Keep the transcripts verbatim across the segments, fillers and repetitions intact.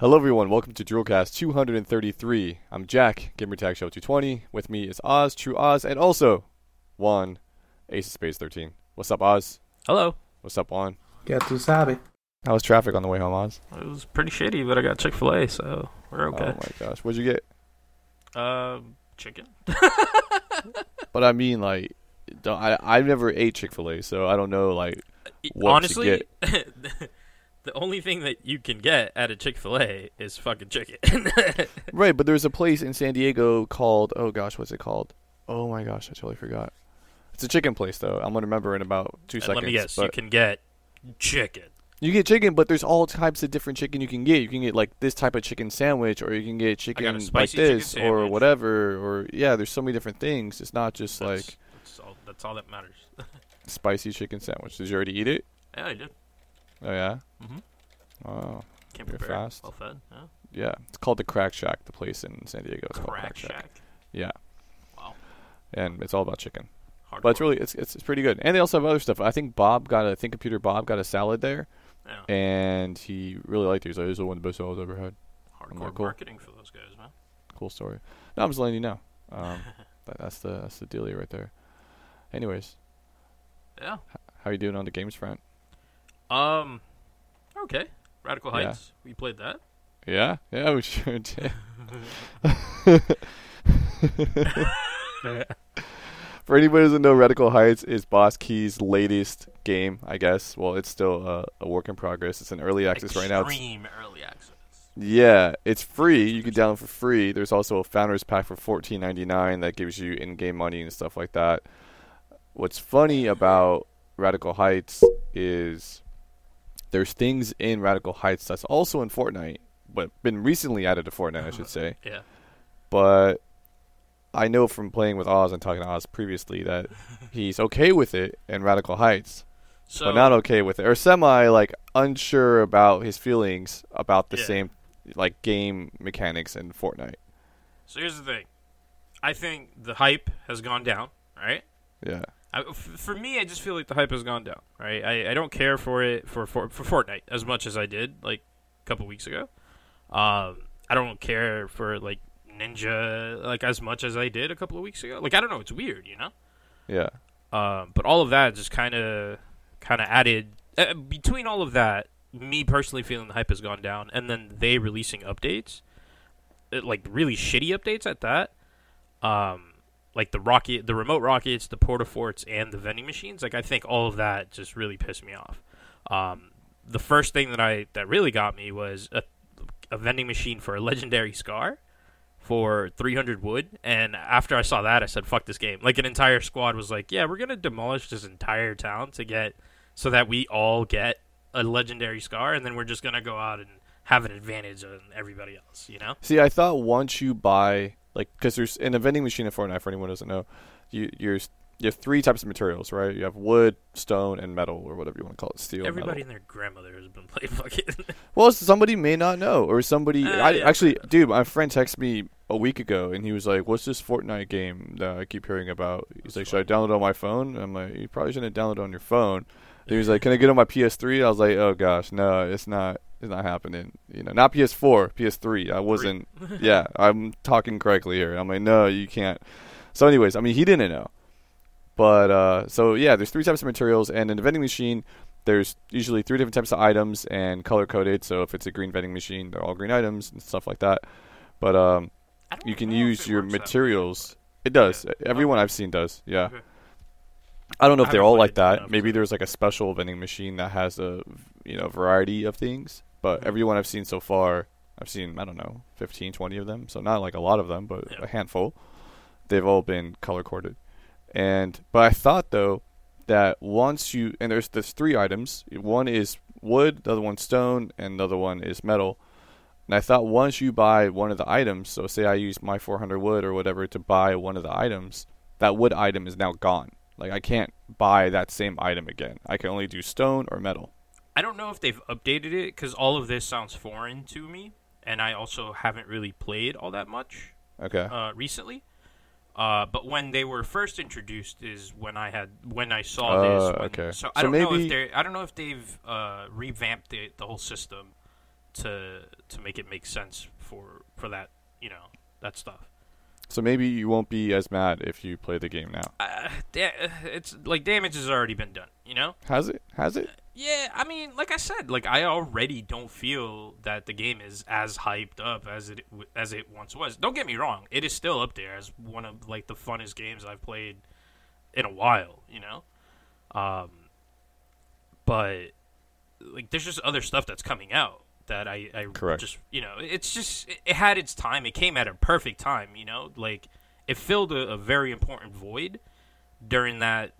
Hello everyone, welcome to DrillCast two thirty-three. I'm Jack, gamertag show two twenty. With me is Oz, True Oz, and also Juan, Ace of Spades thirteen. What's up, Oz? Hello. What's up, Juan? Get too savvy. How was traffic on the way home, Oz? It was pretty shitty, but I got Chick-fil-A, so we're okay. Oh my gosh, what'd you get? Um, uh, chicken. But I mean, like, don't, I I never ate Chick-fil-A, so I don't know, like, what honestly, to get. The only thing that you can get at a Chick-fil-A is fucking chicken. Right, but there's a place in San Diego called, oh gosh, what's it called? Oh my gosh, I totally forgot. It's a chicken place, though. I'm going to remember in about two and seconds. Let me guess, you can get chicken. You get chicken, but there's all types of different chicken you can get. You can get, like, this type of chicken sandwich, or you can get chicken like this, or whatever. Or yeah, there's so many different things. It's not just, that's, like... That's all, that's all that matters. Spicy chicken sandwich. Did you already eat it? Yeah, I did. Oh, yeah? Mm-hmm. Oh. Can't prepare. Fast. Well fed, huh? Yeah. It's called the Crack Shack, the place in San Diego. It's called Crack Shack. Shack. Yeah. Wow. And it's all about chicken. Hardcore. But it's really, it's, it's it's pretty good. And they also have other stuff. I think Bob got a, I think Computer Bob got a salad there. Yeah. And he really liked it. He's like, this is one of the best salads I've ever had. Hardcore like, cool. Marketing for those guys, man. Cool story. No, I'm just letting you know. Um, that, that's the that's the dealie right there. Anyways. Yeah. H- how are you doing on the games front? Um, okay. Radical Heights. Yeah. We played that. Yeah, yeah, we sure did. For anybody who doesn't know, Radical Heights is Boss Key's latest game, I guess. Well, it's still uh, a work in progress. It's an early access Extreme right now. Extreme early access. Yeah, it's free. You can download it for free. There's also a Founders Pack for fourteen ninety-nine that gives you in-game money and stuff like that. What's funny about Radical Heights is there's things in Radical Heights that's also in Fortnite, but been recently added to Fortnite, I should say. Yeah. But I know from playing with Oz and talking to Oz previously that he's okay with it in Radical Heights, so, but not okay with it, or semi like unsure about his feelings about the yeah. same like game mechanics in Fortnite. So here's the thing, I think the hype has gone down, right? Yeah. I, for me, I just feel like the hype has gone down, right? I, I don't care for it for, for for Fortnite as much as I did like a couple weeks ago. Um, I don't care for like Ninja like as much as I did a couple of weeks ago. Like I don't know, it's weird, you know? Yeah. Um, but all of that just kind of kind of added uh, between all of that. Me personally feeling the hype has gone down, and then they releasing updates, it, like really shitty updates at that. Um. Like the rocket, the remote rockets, the porta forts, and the vending machines. Like I think all of that just really pissed me off. Um, the first thing that I that really got me was a, a vending machine for a legendary Scar for three hundred wood. And after I saw that, I said, "Fuck this game!" Like an entire squad was like, "Yeah, we're gonna demolish this entire town to get so that we all get a legendary Scar, and then we're just gonna go out and have an advantage on everybody else." You know? See, I thought once you buy. Like, because there's in a vending machine in Fortnite, for anyone who doesn't know, you you're, you have three types of materials, right? You have wood, stone, and metal, or whatever you want to call it, steel. Everybody and their grandmother has been playing fucking. Well, somebody may not know, or somebody. Uh, I yeah, actually, dude, my friend texted me a week ago, and he was like, "What's this Fortnite game that I keep hearing about?" He's like, "Should I download it on my phone?" And I'm like, "You probably shouldn't download it on your phone." And he was like, "Can I get it on my P S three?" I was like, "Oh gosh, no, it's not." It's not happening, you know. Not P S four, P S three. I wasn't. Yeah, I'm talking correctly here. I'm like, no, you can't. So, anyways, I mean, he didn't know, but uh, so yeah, there's three types of materials, and in the vending machine, there's usually three different types of items and color coded. So if it's a green vending machine, they're all green items and stuff like that. But um, you can use your materials. It does. Yeah. Everyone okay. I've seen does. Yeah. Okay. I don't know if I they're all like that. Maybe there's like a special vending machine that has a you know variety of things. But everyone I've seen so far, I've seen, I don't know, fifteen, twenty of them. So not like a lot of them, but yeah. a handful. They've all been color-coded. And But I thought, though, that once you... And there's, there's three items. One is wood, the other one's stone, and the other one is metal. And I thought once you buy one of the items, so say I use my four hundred wood or whatever to buy one of the items, that wood item is now gone. Like, I can't buy that same item again. I can only do stone or metal. I don't know if they've updated it because all of this sounds foreign to me, and I also haven't really played all that much okay. uh, recently. Uh, but when they were first introduced is when I had when I saw uh, this. When, okay. So, so I don't maybe, know if they I don't know if they've uh, revamped the the whole system to to make it make sense for for that, you know, that stuff. So maybe you won't be as mad if you play the game now. Uh, da- it's like damage has already been done, you know? Has it? Has it? Uh, yeah, I mean, like I said, like I already don't feel that the game is as hyped up as it as it once was. Don't get me wrong, it is still up there as one of like the funnest games I've played in a while, you know? Um, but like there's just other stuff that's coming out. That I, I Correct. Just, you know, it's just, it had its time. It came at a perfect time, you know, like it filled a, a very important void during that,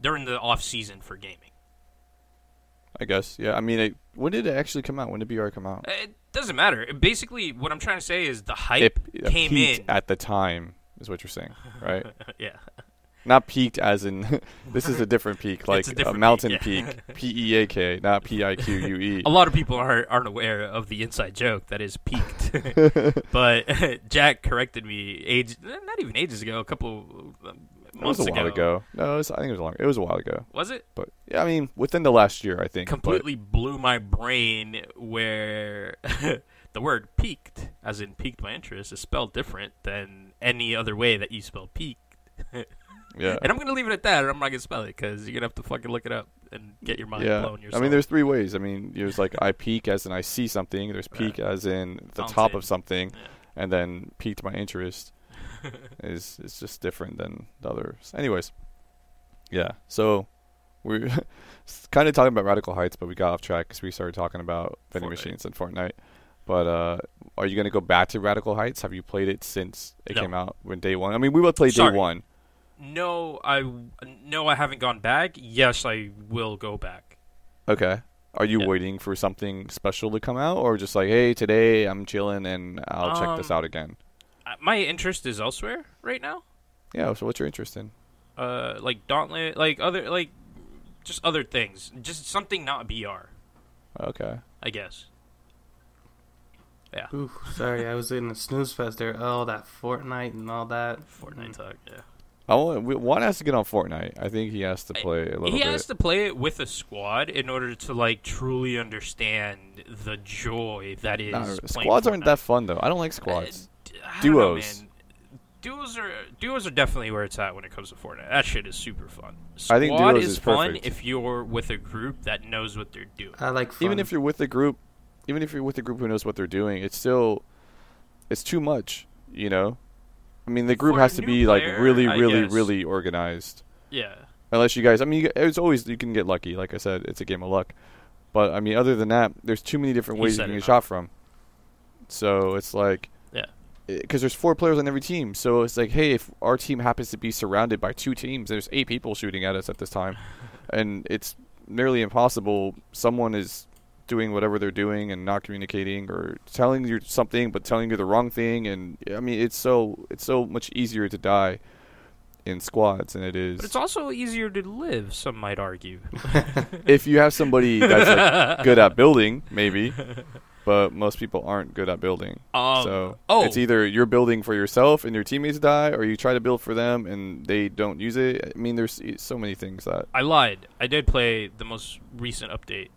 during the off season for gaming. I guess. Yeah. I mean, it, when did it actually come out? When did B R come out? It doesn't matter. It basically, what I'm trying to say is the hype it, it came peaked in at the time is what you're saying, right? Yeah. Not peaked as in, this is a different peak, like a, a mountain peak, yeah. peak, P E A K, not P I Q U E. A lot of people aren't, aren't aware of the inside joke that is peaked. But Jack corrected me, age, not even ages ago, a couple months ago. It was a while ago. ago. No, it was, I think it was long. It was a while ago. Was it? But yeah, I mean, within the last year, I think. Completely but. blew my brain where the word peaked, as in piqued my interest, is spelled different than any other way that you spell peaked. Yeah. And I'm going to leave it at that, or I'm not going to spell it, because you're going to have to fucking look it up and get your mind yeah. blown yourself. I mean, there's three ways. I mean, there's like, I peak as in I see something. There's peak right. as in the Fountain. Top of something. Yeah. And then piqued my interest is it's just different than the others. Anyways. Yeah. So we're kind of talking about Radical Heights, but we got off track because we started talking about vending Fortnite. machines and Fortnite. But uh, are you going to go back to Radical Heights? Have you played it since it no. came out when day one? I mean, we will play Sorry. day one. No, I no, I haven't gone back. Yes, I will go back. Okay. Are you yeah. waiting for something special to come out, or just like, hey, today I'm chilling and I'll um, check this out again? My interest is elsewhere right now. Yeah. So what's your interest in? Uh, like Dauntless, like other, like just other things, just something not B R. Okay. I guess. Yeah. Ooh, sorry, I was in a snooze fest there. Oh, that Fortnite and all that Fortnite talk. Yeah. I want, we, Juan has to get on Fortnite. I think he has to play a little he bit. He has to play it with a squad in order to, like, truly understand the joy that is nah, playing Squads Fortnite. Aren't that fun, though. I don't like squads. Uh, I Duos. Don't know, man. Duos are duos are definitely where it's at when it comes to Fortnite. That shit is super fun. Squad I think duos is, is fun if you're with a group that knows what they're doing. I like fun. Even if you're with a group, even if you're with a group who knows what they're doing, it's still, it's too much, you know? I mean, the group For has to be, player, like, really, really, really organized. Yeah. Unless you guys... I mean, it's always... You can get lucky. Like I said, it's a game of luck. But, I mean, other than that, there's too many different you ways you can get shot from. So, it's like... Yeah. Because there's four players on every team. So, it's like, hey, if our team happens to be surrounded by two teams, there's eight people shooting at us at this time. And it's nearly impossible. Someone is doing whatever they're doing and not communicating or telling you something but telling you the wrong thing, and I mean it's so it's so much easier to die in squads than it is. But it's also easier to live, some might argue. If you have somebody that's like, good at building, maybe. But most people aren't good at building. Um, so oh. It's either you're building for yourself and your teammates die, or you try to build for them and they don't use it. I mean, there's so many things that... I lied. I did play the most recent update.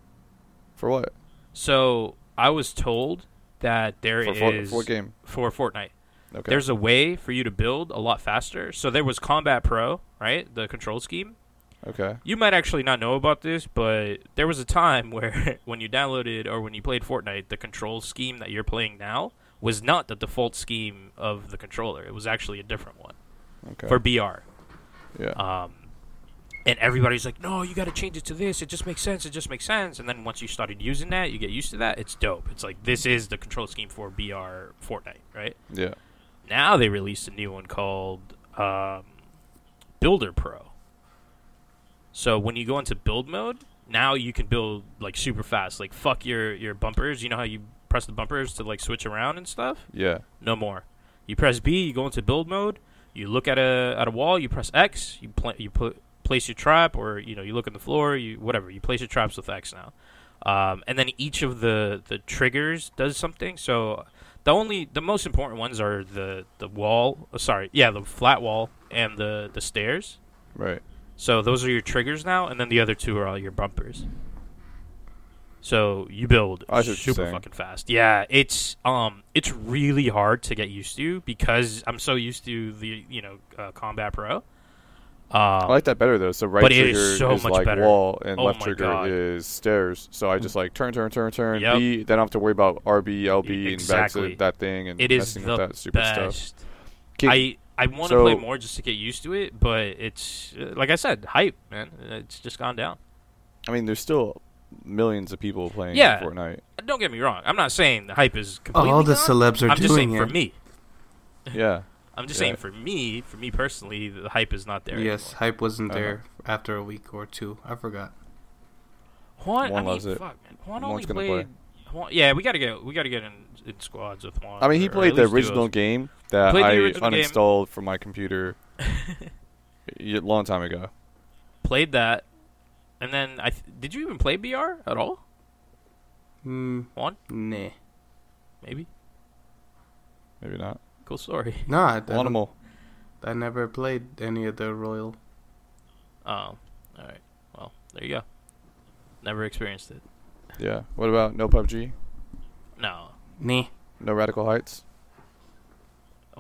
For what? So I was told that there for, for, is for, game. for Fortnite. Okay. There's a way for you to build a lot faster. So there was Combat Pro, right? The control scheme. Okay. You might actually not know about this, but there was a time where when you downloaded or when you played Fortnite, the control scheme that you're playing now was not the default scheme of the controller. It was actually a different one. Okay. For B R. Yeah. Um. And everybody's like, no, you got to change it to this. It just makes sense. It just makes sense. And then once you started using that, you get used to that. It's dope. It's like, this is the control scheme for B R Fortnite, right? Yeah. Now they released a new one called um, Builder Pro. So when you go into build mode, now you can build like super fast. Like fuck your, your bumpers. You know how you press the bumpers to like switch around and stuff? Yeah. No more. You press B, you go into build mode. You look at a at a wall. You press X. You pl- you put... place your trap, or you know, you look on the floor, you whatever, you place your traps with X now, um, and then each of the the triggers does something. So the only the most important ones are the the wall, oh, sorry, yeah, the flat wall and the the stairs. Right. So those are your triggers now, and then the other two are all your bumpers. So you build super fucking fast. Yeah, it's um, it's really hard to get used to because I'm so used to the you know uh, Combat Pro. Um, I like that better though. So right trigger is, so is like better. Wall and oh left trigger God. Is stairs. So I just like turn, turn, turn, turn. Yep. B. Then I don't have to worry about R B, L B, exactly. and back to that thing and it messing is the with that stupid best. Stuff. Keep, I I want to so, play more just to get used to it, but it's uh, like I said, hype, man. It's just gone down. I mean, there's still. Millions of people playing yeah. Fortnite. Don't get me wrong. I'm not saying the hype is completely all the gone. Celebs are I'm doing it. I'm just saying it. For me. Yeah. I'm just yeah. saying for me, for me personally, the hype is not there. Yes, anymore. Hype wasn't uh-huh. there after a week or two. I forgot. Juan, Juan I mean, loves fuck, it. Man. Juan Juan's only played. Play. Juan, yeah, we gotta get we gotta get in, in squads with Juan. I mean, he played the original duos. Game that I uninstalled game. From my computer a long time ago. Played that. And then, I th- did you even play B R at all? Mm, One? Nah. Maybe? Maybe not. Cool story. No, I Animal. I never played any of the Royal. Oh, all right. Well, there you go. Never experienced it. Yeah. What about no P U B G? No. Nah. No Radical Heights?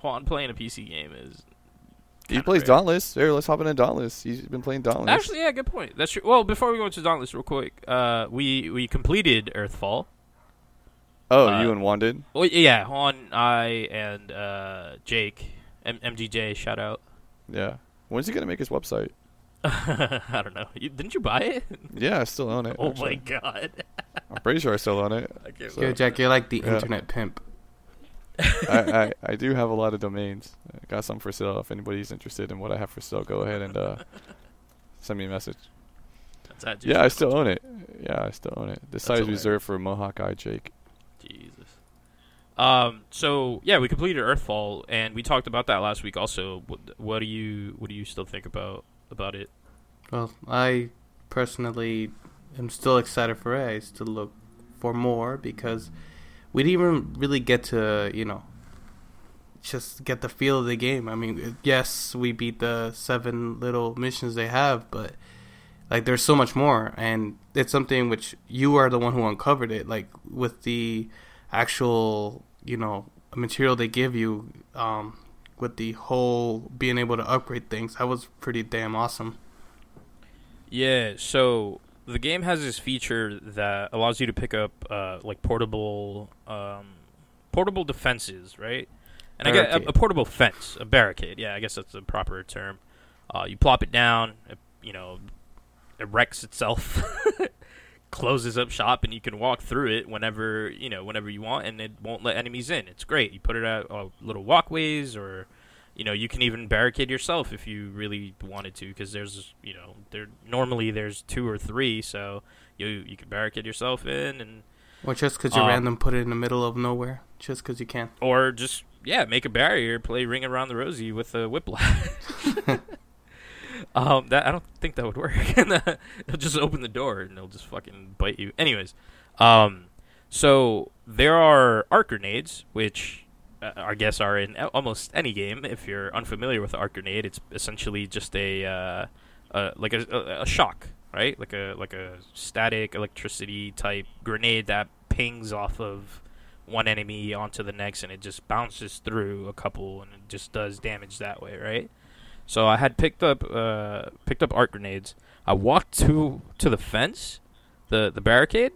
Juan playing a P C game is... He plays rare. Dauntless. There, let's hop into Dauntless. He's been playing Dauntless. Actually, yeah, good point. That's true. Well, before we go into Dauntless real quick, uh, we, we completed Earthfall. Oh, uh, you and Juan did? Well, yeah, Juan, I, and uh, Jake. M- MDJ, shout out. Yeah. When's he going to make his website? I don't know. You, didn't you buy it? Yeah, I still own it. Oh, actually. My God. I'm pretty sure I still own it. So. Yo, Jack, you're like the yeah. internet pimp. I, I, I do have a lot of domains. I got some for sale. If anybody's interested in what I have for sale, go ahead and uh, send me a message. That's yeah, I still own it. Yeah, I still own it. The site is reserved for Mohawk Eye Jake. Jesus. Um. So yeah, we completed Earthfall, and we talked about that last week. Also, what, what do you what do you still think about about it? Well, I personally am still excited for it. I still look for more because. We didn't even really get to, you know, just get the feel of the game. I mean, yes, we beat the seven little missions they have, but, like, there's so much more. And it's something which you are the one who uncovered it. Like, with the actual, you know, material they give you, um, with the whole being able to upgrade things, that was pretty damn awesome. Yeah, so... The game has this feature that allows you to pick up uh, like portable, um, portable defenses, right? And barricade. I guess a, a portable fence, a barricade. Yeah, I guess that's the proper term. Uh, you plop it down, it, you know, it wrecks itself, closes up shop, and you can walk through it whenever you know, whenever you want, and it won't let enemies in. It's great. You put it at uh, little walkways or. You know, you can even barricade yourself if you really wanted to, because there's, you know, there normally there's two or three, so you you can barricade yourself in, and or just because you um, random put it in the middle of nowhere, just because you can, or just yeah, make a barrier, play Ring Around the Rosie with a whiplash. um, that I don't think that would work. They'll just open the door and they'll just fucking bite you. Anyways, um, so there are arc grenades, which. I guess are in almost any game. If you're unfamiliar with the arc grenade, it's essentially just a uh, uh, like a, a, a shock, right? Like a like a static electricity type grenade that pings off of one enemy onto the next, and it just bounces through a couple, and it just does damage that way, right? So I had picked up uh, picked up arc grenades. I walked to to the fence, the the barricade,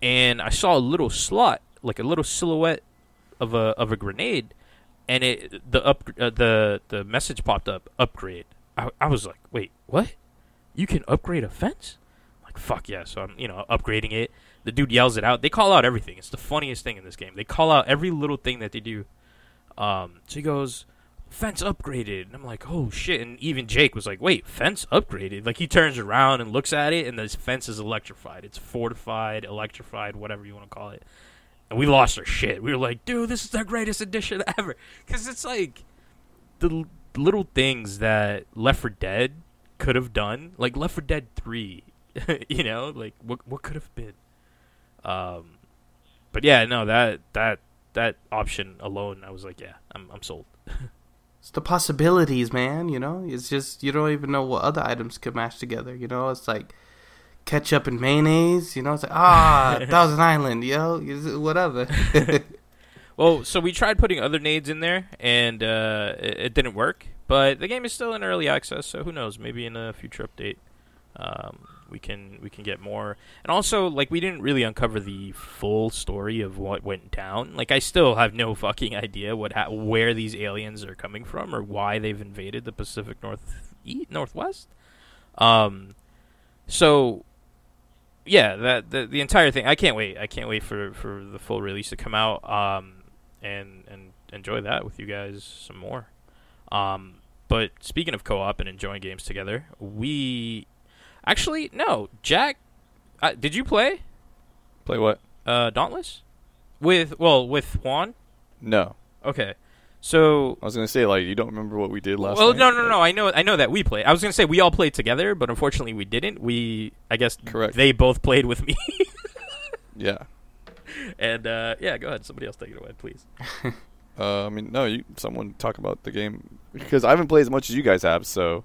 and I saw a little slot, like a little silhouette. Of a of a grenade, and it the up uh, the the message popped up upgrade. I I was like, wait, what? You can upgrade a fence? I'm like, fuck yeah! So I'm you know upgrading it. The dude yells it out. They call out everything. It's the funniest thing in this game. They call out every little thing that they do. Um, so he goes, fence upgraded, and I'm like, oh shit! And even Jake was like, wait, fence upgraded? Like he turns around and looks at it, and this fence is electrified. It's fortified, electrified, whatever you want to call it. And we lost our shit. We were like, dude, this is the greatest addition ever. Because it's like the l- little things that Left four Dead could have done. Like Left four Dead three, you know? Like what what could have been? Um, but yeah, no, that that that option alone, I was like, yeah, I'm I'm sold. It's the possibilities, man, you know? It's just you don't even know what other items could match together, you know? It's like... ketchup and mayonnaise, you know, it's like, ah, Thousand Island, yo, whatever. Well, so we tried putting other nades in there, and uh, it, it didn't work, but the game is still in early access, so who knows, maybe in a future update um, we can we can get more. And also, like, we didn't really uncover the full story of what went down. Like, I still have no fucking idea what ha- where these aliens are coming from or why they've invaded the Pacific North Northwest. Um, so... Yeah, that the, the entire thing. I can't wait. I can't wait for, for the full release to come out um, and and enjoy that with you guys some more. Um, but speaking of co-op and enjoying games together, we actually no Jack. Uh, did you play? Play what? Uh, Dauntless with well with Juan. No. Okay. So I was gonna say, like, you don't remember what we did last. Well, night, no, no, but... no. I know, I know that we played. I was gonna say we all played together, but unfortunately we didn't. We, I guess, correct. They both played with me. Yeah. And uh, yeah, go ahead. Somebody else take it away, please. uh, I mean, no, you. Someone talk about the game because I haven't played as much as you guys have. So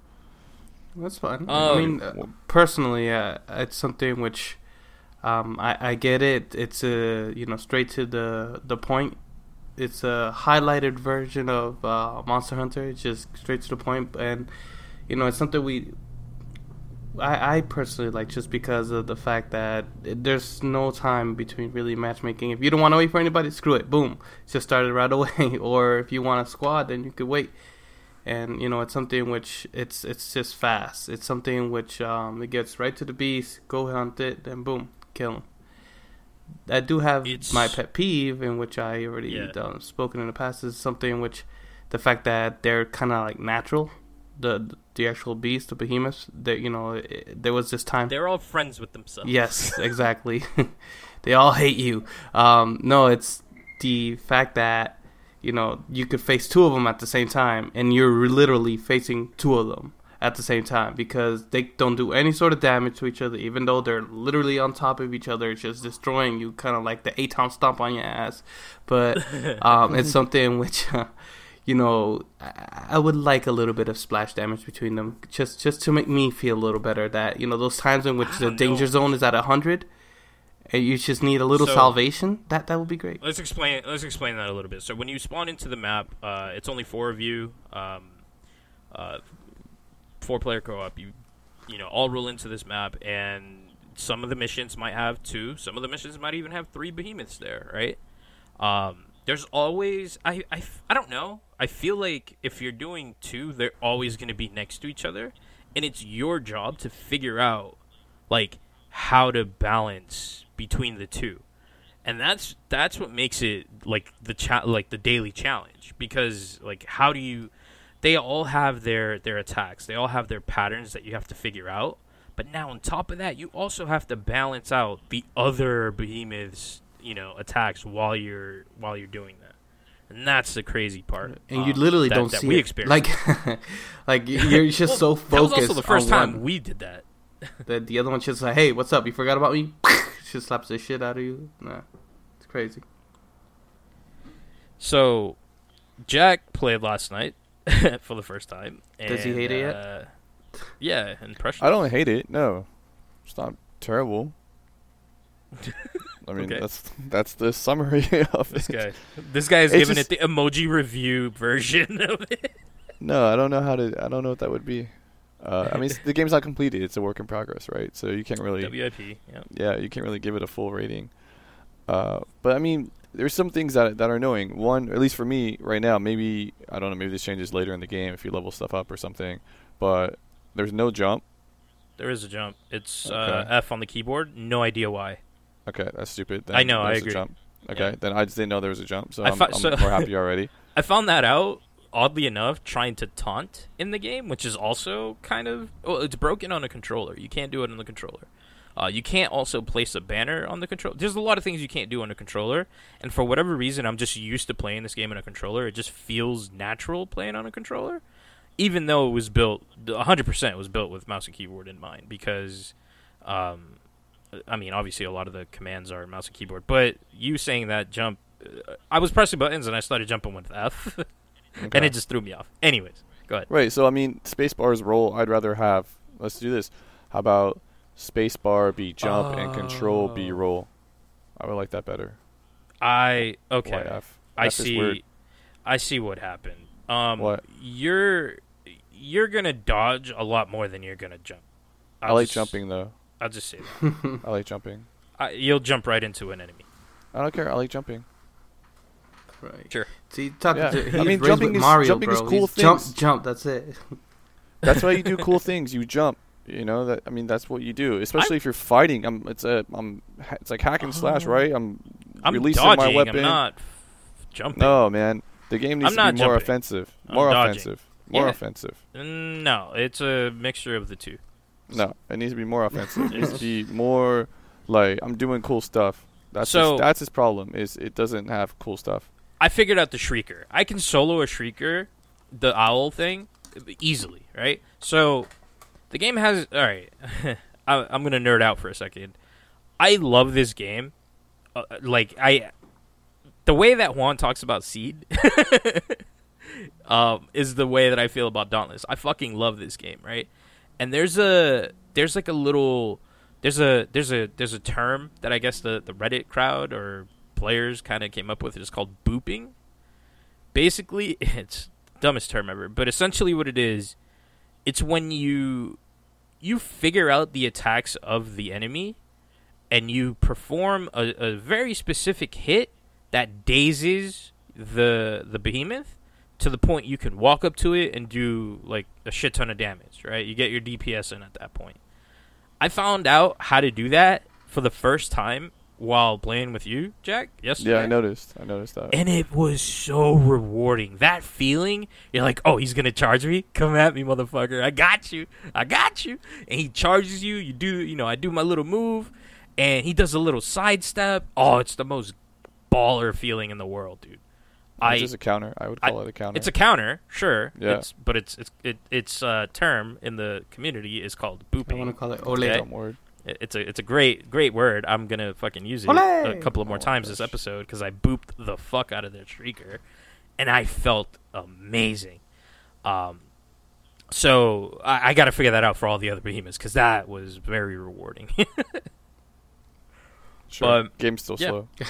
that's fine. Um, I mean, uh, personally, uh, it's something which um, I, I get it. It's a uh, you know straight to the the point. It's a highlighted version of uh, Monster Hunter. It's just straight to the point. And, you know, it's something we... I, I personally like just because of the fact that it, there's no time between really matchmaking. If you don't want to wait for anybody, screw it. Boom. Just start it right away. Or if you want a squad, then you could wait. And, you know, it's something which... It's it's just fast. It's something which um, it gets right to the beast. Go hunt it. Then boom. Kill him. I do have it's, my pet peeve, in which I already yeah. um, spoken in the past, is something which the fact that they're kind of like natural, the the actual beasts, the behemoths. That you know, it, there was this time they're all friends with themselves. Yes, exactly. They all hate you. Um, no, it's the fact that you know you could face two of them at the same time, and you're literally facing two of them at the same time because they don't do any sort of damage to each other, even though they're literally on top of each other, just destroying you, kind of like the eight-ton stomp on your ass. But um, it's something which, uh, you know, I-, I would like a little bit of splash damage between them, just just to make me feel a little better. That you know, those times in which the know. danger zone is at a hundred, and you just need a little so, salvation. That that would be great. Let's explain. Let's explain that a little bit. So when you spawn into the map, uh, it's only four of you. Um, uh, four-player co-op, you you know, all roll into this map, and some of the missions might have two, some of the missions might even have three behemoths there, right? Um, there's always, I, I, I don't know, I feel like if you're doing two, they're always going to be next to each other, and it's your job to figure out, like, how to balance between the two, and that's that's what makes it, like, the cha- like the daily challenge, because, like, how do you... They all have their, their attacks. They all have their patterns that you have to figure out. But now on top of that, you also have to balance out the other behemoths, you know, attacks while you're while you're doing that. And that's the crazy part. And um, you literally that, don't that see we it. Like, like you're just well, so focused. That was also the first time one. we did that. the, the other one's just like, hey, what's up? You forgot about me? She slaps the shit out of you. Nah, it's crazy. So, Jack played last night. For the first time. And, does he hate it yet? Uh, yeah, impression. I don't hate it. No, it's not terrible. I mean, okay. that's that's the summary of this it. guy. This guy is it's giving just... it the emoji review version of it. No, I don't know how to. I don't know what that would be. Uh, I mean, the game's not completed. It's a work in progress, right? So you can't really W I P. Yeah, yeah you can't really give it a full rating. Uh, but I mean. There's some things that that are annoying. One, at least for me right now, maybe, I don't know, maybe this changes later in the game if you level stuff up or something, but there's no jump. There is a jump. It's okay. uh, F on the keyboard. No idea why. Okay, that's stupid. Then I know, I agree. A jump. Okay, yeah. Then I just didn't know there was a jump, so I I'm, fu- I'm so more happy already. I found that out, oddly enough, trying to taunt in the game, which is also kind of, well, it's broken on a controller. You can't do it on the controller. Uh, you can't also place a banner on the controller. There's a lot of things you can't do on a controller. And for whatever reason, I'm just used to playing this game on a controller. It just feels natural playing on a controller. Even though it was built, one hundred percent was built with mouse and keyboard in mind. Because, um, I mean, obviously a lot of the commands are mouse and keyboard. But you saying that jump, I was pressing buttons and I started jumping with F. Okay. And it just threw me off. Anyways, go ahead. Right, so I mean, spacebar's roll, I'd rather have, let's do this. How about... Spacebar be jump oh. and control be roll. I would like that better. I okay. Boy, F, I F see. I see what happened. Um, what you're you're gonna dodge a lot more than you're gonna jump. I'll I like just, jumping though. I'll just say that. I like jumping. I, you'll jump right into an enemy. I don't care. I like jumping. Right. Sure. See, talking yeah. to, I mean, jumping is Mario, jumping bro. is cool He's things. Jump, jump. That's it. That's why you do cool things. You jump. You know that. I mean, that's what you do. Especially I, if you're fighting. I'm. It's a. I'm. It's like hack and slash, oh. right? I'm. I'm releasing dodging, my weapon. I'm not jumping. No, man. The game needs to be more offensive. More offensive. More offensive. No, it's a mixture of the two. No, it needs to be more offensive. It needs to be more like I'm doing cool stuff. That's so, his, that's his problem. Is it doesn't have cool stuff. I figured out the shrieker. I can solo a shrieker, the owl thing, easily, right? So the game has all right. I, I'm gonna nerd out for a second. I love this game. Uh, like I, the way that Juan talks about Seed, um, is the way that I feel about Dauntless. I fucking love this game, right? And there's a there's like a little there's a there's a there's a term that I guess the, the Reddit crowd or players kind of came up with. It's called booping. Basically, it's the dumbest term ever, but essentially what it is, it's when you you figure out the attacks of the enemy. And you perform a, a very specific hit that dazes the the behemoth to the point you can walk up to it and do like a shit ton of damage, right? You get your D P S in at that point. I found out how to do that for the first time while playing with you, Jack, yesterday. Yeah, I noticed. I noticed that. And it was so rewarding. That feeling, you're like, oh, he's going to charge me? Come at me, motherfucker. I got you. I got you. And he charges you. You do, you know, I do my little move. And he does a little sidestep. Oh, it's the most baller feeling in the world, dude. It's just a counter. I would call I, it a counter. It's a counter, sure. Yeah. It's, but it's it's it, its uh, term in the community is called booping. I want to call it ole. Okay? Word. It, it's a it's a great great word. I'm gonna fucking use it Olé! a couple of more oh, times gosh. this episode because I booped the fuck out of their shrieker, and I felt amazing. Um, so I, I got to figure that out for all the other behemoths because that was very rewarding. Sure. But, game's still yeah.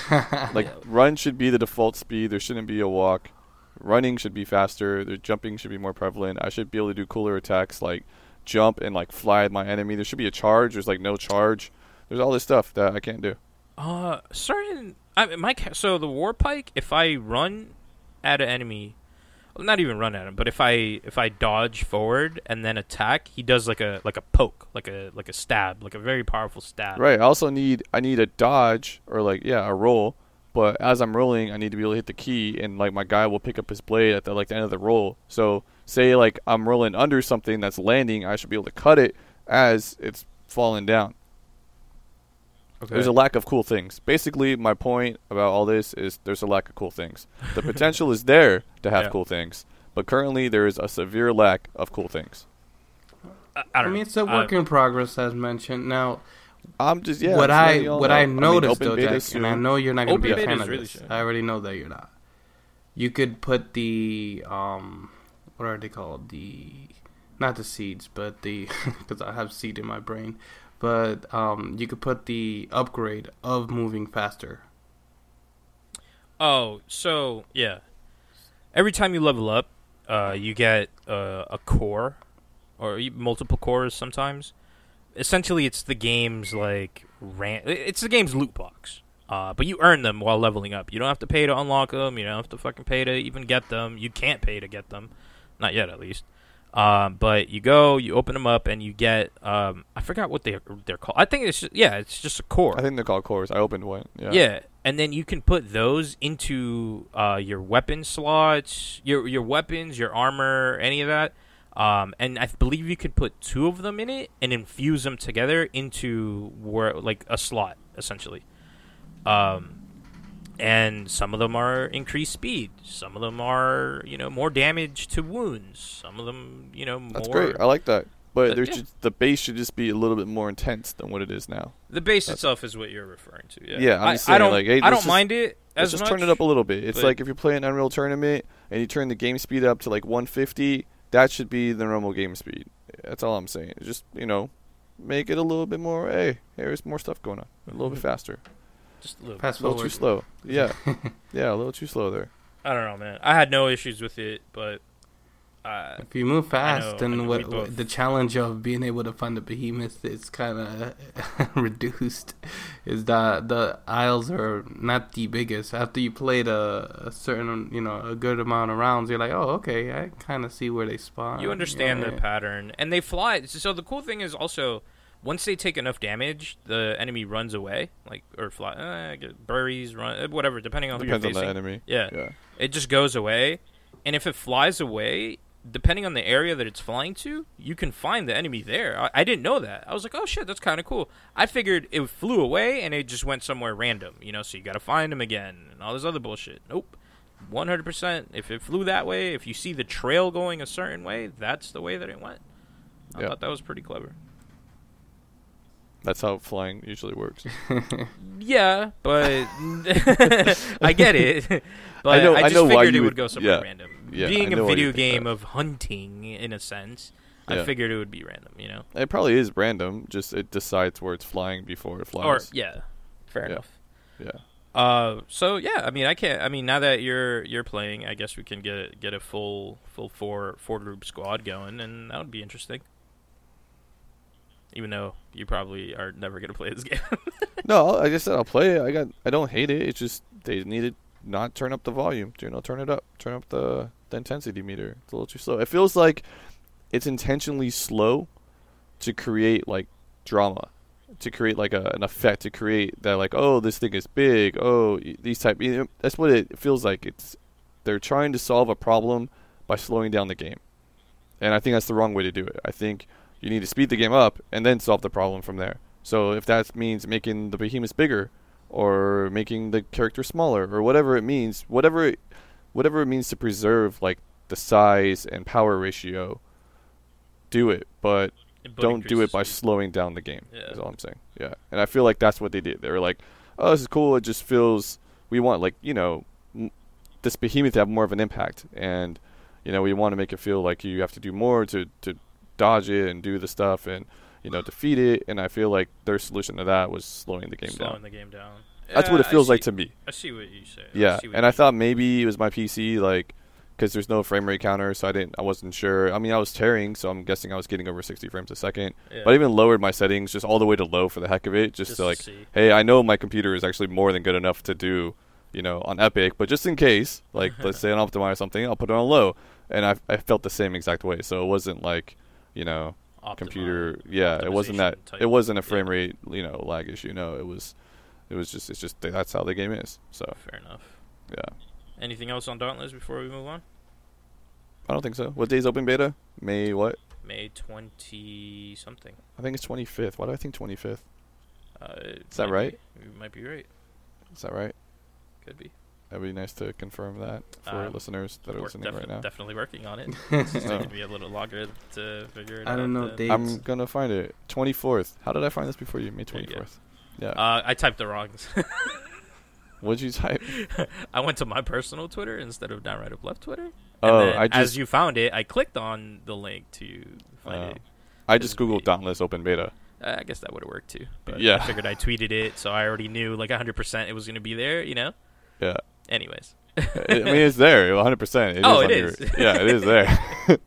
slow. Like, run should be the default speed. There shouldn't be a walk. Running should be faster. The jumping should be more prevalent. I should be able to do cooler attacks like jump and like fly at my enemy. There should be a charge. There's like no charge. There's all this stuff that I can't do. Uh, certain. I mean, my so the war pike. If I run at an enemy, well, not even run at him, but if I if I dodge forward and then attack, he does like a like a poke, like a like a stab, like a very powerful stab. Right. I also need I need a dodge or like yeah a roll, but as I'm rolling, I need to be able to hit the key, and like my guy will pick up his blade at the like the end of the roll. So say like I'm rolling under something that's landing, I should be able to cut it as it's falling down. Okay. There's a lack of cool things. Basically, my point about all this is there's a lack of cool things. The potential is there to have yeah. cool things, but currently there is a severe lack of cool things. I, I, don't I mean, it's a work uh, in progress, as mentioned. Now, I'm just yeah. What I what I noticed I mean, though, Jack, and I know you're not going to be a fan of really this. Sure. I already know that you're not. You could put the um, what are they called? The not the seeds, but the because I have seed in my brain. But um, you could put the upgrade of moving faster. Oh, so, yeah. Every time you level up, uh, you get uh, a core, or multiple cores sometimes. Essentially, it's the game's, like, ran- it's the game's loot box. Uh, but you earn them while leveling up. You don't have to pay to unlock them. You don't have to fucking pay to even get them. You can't pay to get them. Not yet, at least. Um, but you go, you open them up, and you get, um, I forgot what they, they're called. I think it's, just, yeah, it's just a core. I think they're called cores. I opened one. Yeah. Yeah. And then you can put those into, uh, your weapon slots, your, your weapons, your armor, any of that. Um, and I believe you could put two of them in it and infuse them together into where, like a slot, essentially. Um, and some of them are increased speed. Some of them are, you know, more damage to wounds. Some of them, you know, more... That's great. I like that. But the, there's yeah. just, the base should just be a little bit more intense than what it is now. The base That's itself is what you're referring to, yeah. Yeah, I'm I, just saying, I don't, like... Hey, I don't just, mind it as much. Let's just turn it up a little bit. It's like if you're playing Unreal Tournament and you turn the game speed up to, like, one fifty, that should be the normal game speed. That's all I'm saying. Just, you know, make it a little bit more, hey, here's more stuff going on. A little bit faster. Just a little, Pass a little too slow. Yeah. Yeah, a little too slow there. I don't know, man. I had no issues with it, but... Uh, if you move fast, then what, what the challenge of being able to find a behemoth is kind of reduced. Is that the aisles are not the biggest. After you played a, a certain, you know, a good amount of rounds, you're like, oh, okay, I kind of see where they spawn. You understand yeah. the pattern, and they fly. So the cool thing is also once they take enough damage, the enemy runs away, like or fly, uh, buries, run, whatever, depending on Depends who you're facing. On the enemy. Yeah. yeah, it just goes away, and if it flies away. Depending on the area that it's flying to, you can find the enemy there. I, I didn't know that. I was like, oh, shit, that's kind of cool. I figured it flew away, and it just went somewhere random, you know, so you got to find him again and all this other bullshit. Nope. one hundred percent. If it flew that way, if you see the trail going a certain way, that's the way that it went. I yeah. thought that was pretty clever. That's how flying usually works. Yeah, but I get it. But I, know, I just I know figured it would, would go somewhere yeah. random. Yeah, Being a video game of hunting, in a sense, yeah. I figured it would be random, you know? It probably is random, just it decides where it's flying before it flies. Or, yeah, fair yeah. enough. Yeah. Uh, so, yeah, I mean, I can't, I mean, now that you're you're playing, I guess we can get get a full full four, four group squad going, and that would be interesting. Even though you probably are never going to play this game. No, like I said, I'll play it. I got, I don't hate it. It's just they need to not turn up the volume. You know, turn it up. Turn up the... intensity meter. It's a little too slow. It feels like it's intentionally slow to create like drama, to create like a, an effect, to create that like, oh, this thing is big, oh, these type, you know, that's what it feels like. It's they're trying to solve a problem by slowing down the game, and I think that's the wrong way to do it. I think you need to speed the game up and then solve the problem from there. So if that means making the behemoths bigger or making the character smaller or whatever it means, whatever it Whatever it means to preserve, like, the size and power ratio, do it. But don't do it by slowing down the game, yeah. is all I'm saying. Yeah. And I feel like that's what they did. They were like, oh, this is cool. It just feels we want, like, you know, m- this behemoth to have more of an impact. And, you know, we want to make it feel like you have to do more to, to dodge it and do the stuff and, you know, defeat it. And I feel like their solution to that was slowing the game slowing down. Slowing the game down. That's what it feels like to me. I see what you say. Yeah, and I thought maybe it was my P C, like, because there's no frame rate counter, so I didn't, I wasn't sure. I mean, I was tearing, so I'm guessing I was getting over sixty frames a second. Yeah. But I even lowered my settings just all the way to low for the heck of it, just, just to like, to hey, I know my computer is actually more than good enough to do, you know, on Epic, but just in case, like, let's say an Optimize or something, I'll put it on low. And I, I felt the same exact way, so it wasn't like, you know, Optimize, computer, yeah, it wasn't that, type. It wasn't a frame yeah. rate, you know, lag issue. No, it was. It was just, it's just, that's how the game is. So fair enough. Yeah. Anything else on Dauntless before we move on? I don't think so. What day's open beta? May what? May twenty something. I think it's twenty fifth. Why do I think twenty fifth? Uh, is that right? Be, you might be right. Is that right? Could be. That'd be nice to confirm that for um, listeners that are listening defi- right now. Definitely working on it. It's just going to be a little longer to figure it out. I don't know dates. I'm gonna find it. Twenty fourth. How did I find this before you? May twenty fourth. Yeah. Uh, I typed the wrongs. What'd you type? I went to my personal Twitter instead of downright up left Twitter. Oh, and then I just, as you found it, I clicked on the link to find uh, it. I just googled beta. Dauntless open beta. Uh, I guess that would have worked too. But yeah. I figured I tweeted it, so I already knew like one hundred percent it was going to be there, you know? Yeah. Anyways. I mean, it's there, one hundred percent. It oh, is it is. Your, yeah, it is there.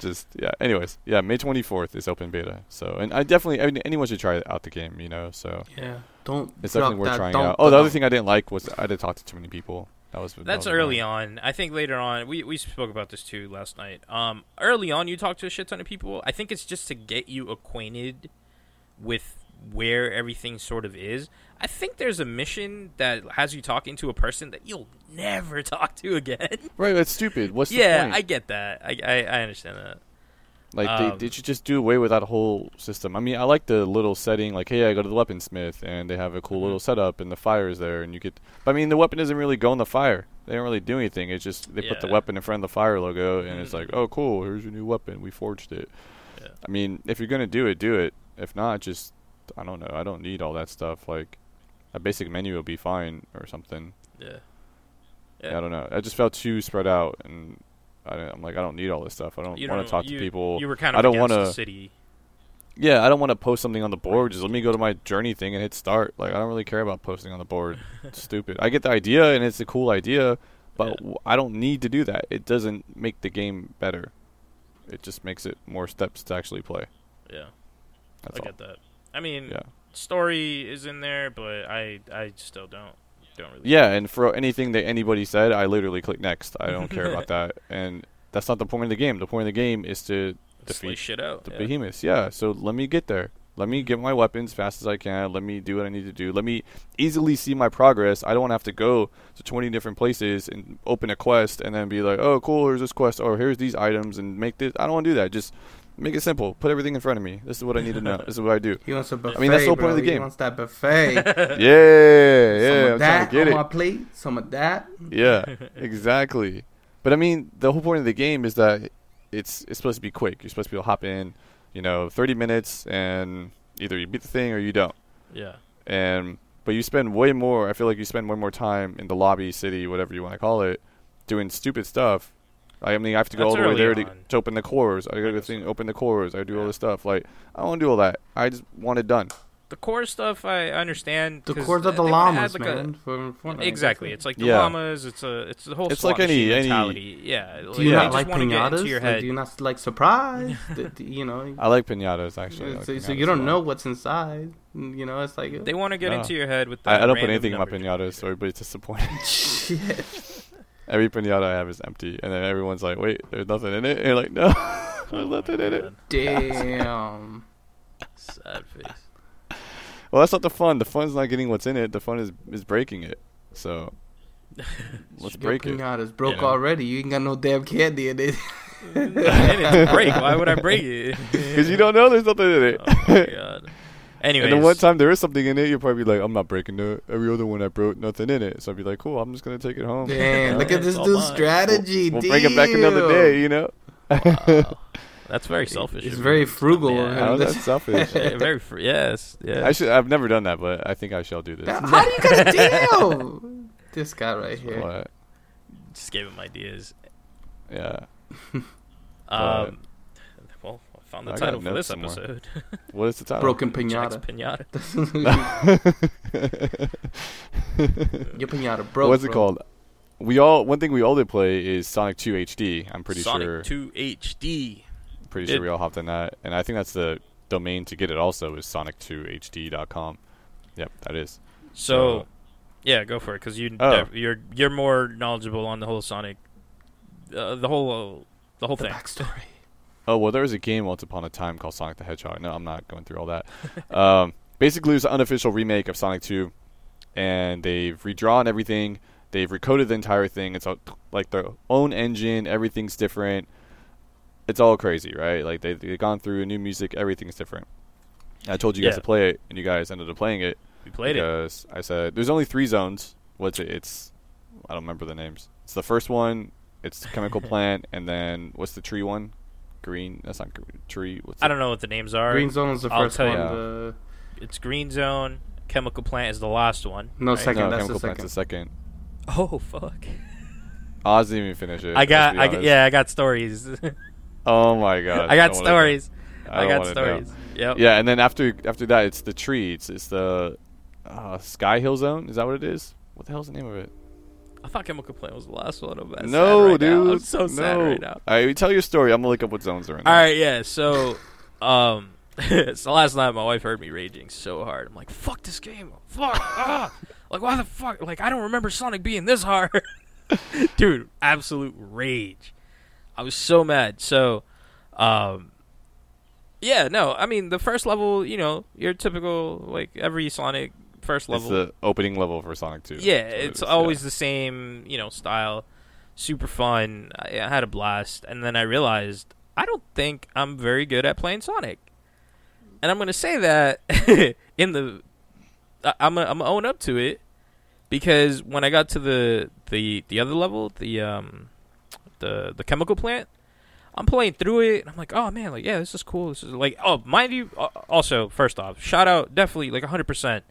Just yeah. Anyways, yeah. May twenty fourth is open beta. So, and I definitely, I mean, anyone should try out the game. You know, so yeah. Don't. It's definitely worth trying out. Oh, the other thing I didn't like was I didn't talk to too many people. That was that's early on. I think later on we we spoke about this too last night. Um, early on you talked to a shit ton of people. I think it's just to get you acquainted with where everything sort of is. I think there's a mission that has you talking to a person that you'll never talk to again. Right, that's stupid. What's yeah, the point? Yeah, I get that. I, I, I understand that. Like, um, they, they should just do away with that whole system. I mean, I like the little setting, like, hey, I go to the weaponsmith, and they have a cool mm-hmm. little setup, and the fire is there, and you get... I mean, the weapon doesn't really go in the fire. They don't really do anything. It's just they yeah. put the weapon in front of the fire logo, and mm-hmm. it's like, oh, cool, here's your new weapon. We forged it. Yeah. I mean, if you're going to do it, do it. If not, just... I don't know. I don't need all that stuff. Like... A basic menu will be fine or something. Yeah. yeah. I don't know. I just felt too spread out, and I, I'm like, I don't need all this stuff. I don't want to talk you, to people. You were kind of I don't against wanna, the city. Yeah, I don't want to post something on the board. Just let me go to my journey thing and hit start. Like, I don't really care about posting on the board. It's stupid. I get the idea, and it's a cool idea, but yeah. I don't need to do that. It doesn't make the game better. It just makes it more steps to actually play. Yeah. That's I all. get that. I mean, yeah. story is in there, but I, I still don't. don't really Yeah, care. And for anything that anybody said, I literally click next. I don't care about that. And that's not the point of the game. The point of the game is to... Defeat shit out. The yeah. behemoths, yeah. So let me get there. Let me get my weapons fast as I can. Let me do what I need to do. Let me easily see my progress. I don't want to have to go to twenty different places and open a quest and then be like, oh, cool, here's this quest. Or here's these items and make this. I don't want to do that. Just make it simple. Put everything in front of me. This is what I need to know. This is what I do. He wants a buffet, I mean, that's the whole point bro. of the game. He wants that buffet. yeah, yeah. Some of that on my plate. Some of that. Yeah, exactly. But, I mean, the whole point of the game is that It's it's supposed to be quick. You're supposed to be able to hop in, you know, thirty minutes, and either you beat the thing or you don't. Yeah. And but you spend way more. I feel like you spend way more time in the lobby, city, whatever you want to call it, doing stupid stuff. I mean, I have to go That's all the way there to, to open the cores. I got to go open the cores. I do yeah. all this stuff. Like, I don't want to do all that. I just want it done. The core stuff, I understand. The cores of the llamas, like man. A, exactly, it's like the yeah. llamas. It's a, it's the whole. It's like any, any mentality. Yeah. Like, do you not like pinatas? Your head. Like, do you not like surprise? the, the, you know. I like pinatas actually. Like so, pinatas so you don't well. know what's inside. You know, it's like they want to get no. into your head with. The I, I don't put anything in my pinatas, so everybody's disappointed. Shit. Every pinata I have is empty, and then everyone's like, "Wait, there's nothing in it." And you're like, "No, oh there's nothing God. in it." Damn. Sad face. Well, that's not the fun. The fun's not getting what's in it. The fun is, is breaking it. So, let's break it. It's broke yeah. already. You ain't got no damn candy in it. It's break. Why would I break it? Because you don't know there's nothing in it. Oh, my God. Anyways. And the one time there is something in it, you'll probably be like, I'm not breaking it. Every other one I broke, nothing in it. So, I'd be like, cool, I'm just going to take it home. Damn, you know? Look at this dude's strategy, We'll, we'll bring it back another day, you know? Wow. That's very selfish. It's very frugal. Yeah, oh, that's selfish. very fr- yes, yes. I should. I've never done that, but I think I shall do this. How do you guys deal? This guy right here. What? Just gave him ideas. Yeah. um. But, well, I found the I title for this somewhere. episode. What is the title? Broken pinata. Pinata. Your pinata broke. What's it bro. called? We all. One thing we all did play is Sonic two H D. I'm pretty Sonic sure. Sonic two H D. Pretty sure we all hopped on that, and I think that's the domain to get it. Also, is sonic two h d dot com. Yep, that is. So, uh, yeah, go for it because you oh. you're you're more knowledgeable on the whole Sonic, uh, the whole uh, the whole the thing. Backstory. Oh well, there was a game once upon a time called Sonic the Hedgehog. No, I'm not going through all that. um, basically, it was an unofficial remake of Sonic two, and they've redrawn everything. They've recoded the entire thing. It's all, like their own engine. Everything's different. It's all crazy, right? Like, they, they've gone through new music. Everything's different. I told you guys yeah. to play it, and you guys ended up playing it. We played because it. Because I said, there's only three zones. What's it? It's, I don't remember the names. It's the first one. It's the Chemical Plant. And then, what's the tree one? Green. That's not green. Tree. What's I that? don't know what the names are. Green Zone is the I'll first one. Yeah. The... It's Green Zone. Chemical Plant is the last one. No, right? second. No, that's Chemical the Plant's second. the second. Oh, fuck. I didn't even finish it. I got, I, yeah, I got stories. Oh my God! I got I stories. I, I got stories. Yep. Yeah, and then after after that, it's the tree. It's, it's the uh, Sky Hill Zone. Is that what it is? What the hell's the name of it? I thought Chemical Plant was the last one. I'm sad no, right dude. Now. I'm so no. sad right now. All right, you tell your story. I'm gonna look up what zones are in. All there. right, yeah. So, um, so last night my wife heard me raging so hard. I'm like, "Fuck this game! Fuck! Ah! Like, why the fuck? Like, I don't remember Sonic being this hard, dude. Absolute rage." I was so mad. So, um, yeah, no. I mean, the first level, you know, your typical, like, every Sonic first level. It's the opening level for Sonic two. Yeah, it's it is, always yeah. the same, you know, style. Super fun. I, I had a blast. And then I realized, I don't think I'm very good at playing Sonic. And I'm going to say that in the... I, I'm going to own up to it. Because when I got to the, the, the other level, the... um. The, the Chemical Plant, I'm playing through it, and I'm like, oh, man, like, yeah, this is cool. This is, like, oh, mind you, uh, also, first off, shout out, definitely, like, one hundred percent.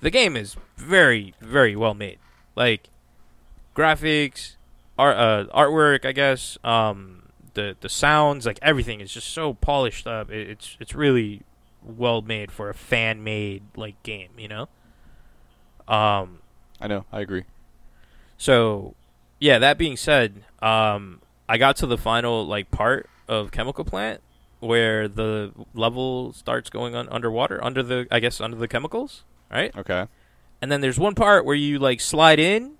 The game is very, very well made. Like, graphics, art, uh, artwork, I guess, um, the the sounds, like everything is just so polished up. It, it's it's really well made for a fan made like game, you know. Um, I know, I agree. So, yeah. That being said, um, I got to the final like part of Chemical Plant where the level starts going on underwater, under the I guess under the chemicals, right? Okay. And then there's one part where you like slide in,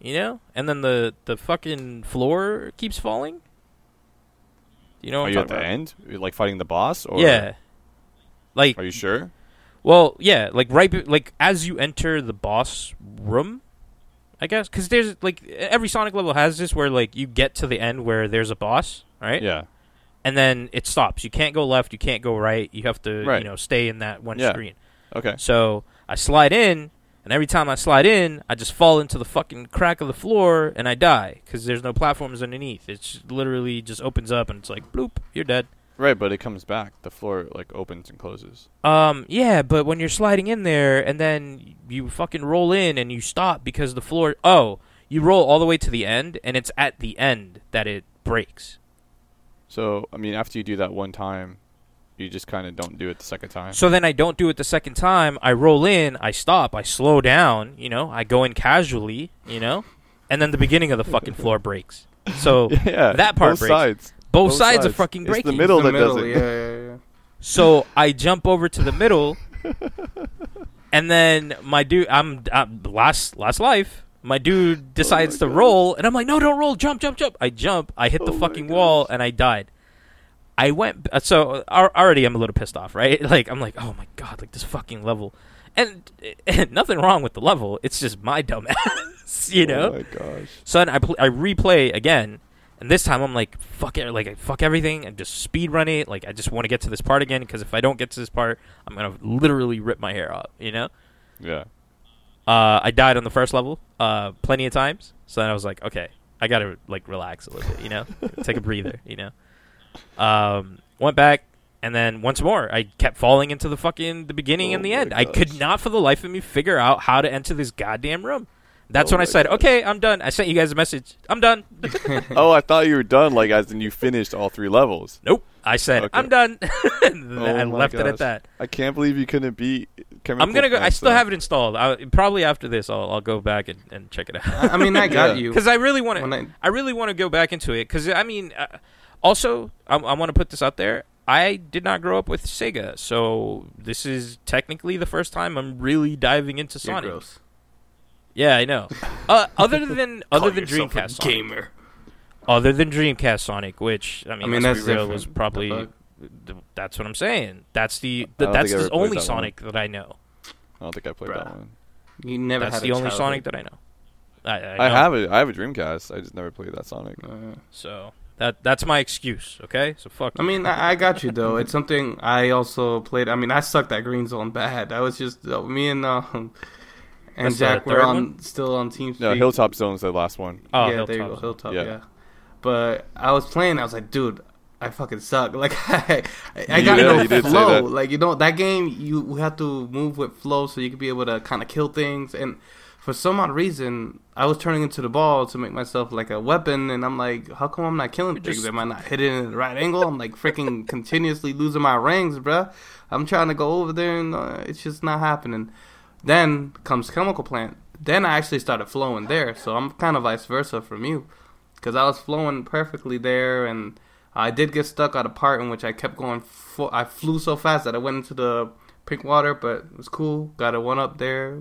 you know, and then the, the fucking floor keeps falling. You know what are I'm you at the about? End? You're, like fighting the boss, or yeah, like are you sure? Well, yeah, like right, be- like as you enter the boss room, I guess, because there's like every Sonic level has this where like you get to the end where there's a boss, right? Yeah, and then it stops. You can't go left. You can't go right. You have to, right. you know, stay in that one yeah. screen. Okay. So I slide in, and every time I slide in, I just fall into the fucking crack of the floor and I die because there's no platforms underneath. It literally just opens up and it's like bloop, you're dead. Right, but it comes back. The floor, like, opens and closes. Um, yeah, but when you're sliding in there and then you fucking roll in and you stop because the floor... Oh, you roll all the way to the end, and it's at the end that it breaks. So, I mean, after you do that one time, you just kind of don't do it the second time. So then I don't do it the second time. I roll in, I stop, I slow down, you know, I go in casually, you know, and then the beginning of the fucking floor breaks. So yeah, that part both breaks. Sides. Both, Both sides, sides are fucking breaking. It's the middle it's the that does it. Yeah, yeah, yeah. So I jump over to the middle, and then my dude, I'm, I'm last last life. My dude decides oh my to God. roll, and I'm like, no, don't roll, jump, jump, jump. I jump, I hit oh the fucking wall, and I died. I went uh, so uh, already I'm a little pissed off, right? Like I'm like, oh my God, like this fucking level, and, and nothing wrong with the level. It's just my dumb ass, you know. Oh my gosh. So then I pl- I replay again. And this time, I'm like, fuck it, like, fuck everything, and just speedrun it. Like, I just want to get to this part again, because if I don't get to this part, I'm going to literally rip my hair off, you know? Yeah. Uh, I died on the first level uh, plenty of times, so then I was like, okay, I got to, like, relax a little bit, you know? Take a breather, you know? Um, went back, and then once more, I kept falling into the fucking, the beginning oh and the end. Gosh. I could not for the life of me figure out how to enter this goddamn room. That's oh when I said, God. okay, I'm done. I sent you guys a message. I'm done. Oh, I thought you were done, like, as in you finished all three levels. Nope. I said, okay. I'm done. And oh I left gosh. it at that. I can't believe you couldn't beat Chemical I'm going to go. I still have it installed. I, probably after this, I'll, I'll go back and, and check it out. I mean, I got yeah. you. Because I really want to I... I really want to go back into it. Because, I mean, uh, also, I, I want to put this out there. I did not grow up with Sega. So this is technically the first time I'm really diving into You're Sonic. Gross. Yeah, I know. Uh, other than other than Dreamcast Sonic, gamer. Other than Dreamcast Sonic, which I mean, I mean that's real was probably that's what I'm saying. That's the, the that's the only that Sonic one. that I know. I don't think I played Bruh. that one. You never. That's had the only childhood. Sonic that I know. I, I, know. I have a I have a Dreamcast. I just never played that Sonic. Uh, so that that's my excuse. Okay, so fuck. I you. mean, I, I got you though. It's something I also played. I mean, I sucked at Green Zone bad. I was just uh, me and. Um, And That's Jack, we're on one? still on Team Speak. No, Hilltop Zone's the last one. Oh, yeah, Hilltop there you go, Hilltop, yeah. yeah. But I was playing, I was like, dude, I fucking suck. Like, I, I got yeah, no flow. Like, you know, that game, you have to move with flow so you can be able to kind of kill things. And for some odd reason, I was turning into the ball to make myself like a weapon. And I'm like, how come I'm not killing things? Just... Am I not hitting it at the right angle? I'm like freaking continuously losing my rings, bruh. I'm trying to go over there, and uh, it's just not happening. Then comes Chemical Plant. Then I actually started flowing there, so I'm kind of vice versa from you, because I was flowing perfectly there, and I did get stuck at a part in which I kept going. Fo- I flew so fast that I went into the pink water, but it was cool. Got a one up there,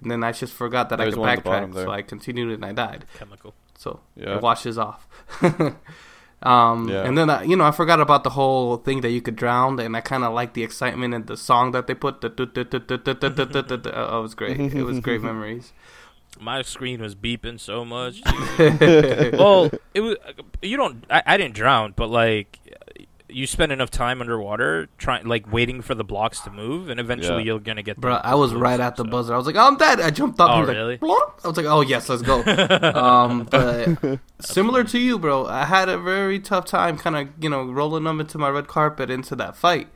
and then I just forgot that There's I could backtrack, the so I continued and I died. Chemical. So yeah. It washes off. Um, yeah. And then, I, you know, I forgot about the whole thing that you could drown, and I kind of liked the excitement and the song that they put. The do, do, do, do, do, do, do, do, do. Oh, it was great. It was great memories. My screen was beeping so much. Well, it was, you don't, I, I didn't drown, but like you spend enough time underwater trying, like waiting for the blocks to move, and eventually yeah. you're going to get, bro. I was right at the so. buzzer. I was like, oh, I'm dead. I jumped up. Oh, and really? Like, I was like, oh yes, let's go. um, but similar to you, bro, I had a very tough time kind of, you know, rolling them into my red carpet into that fight.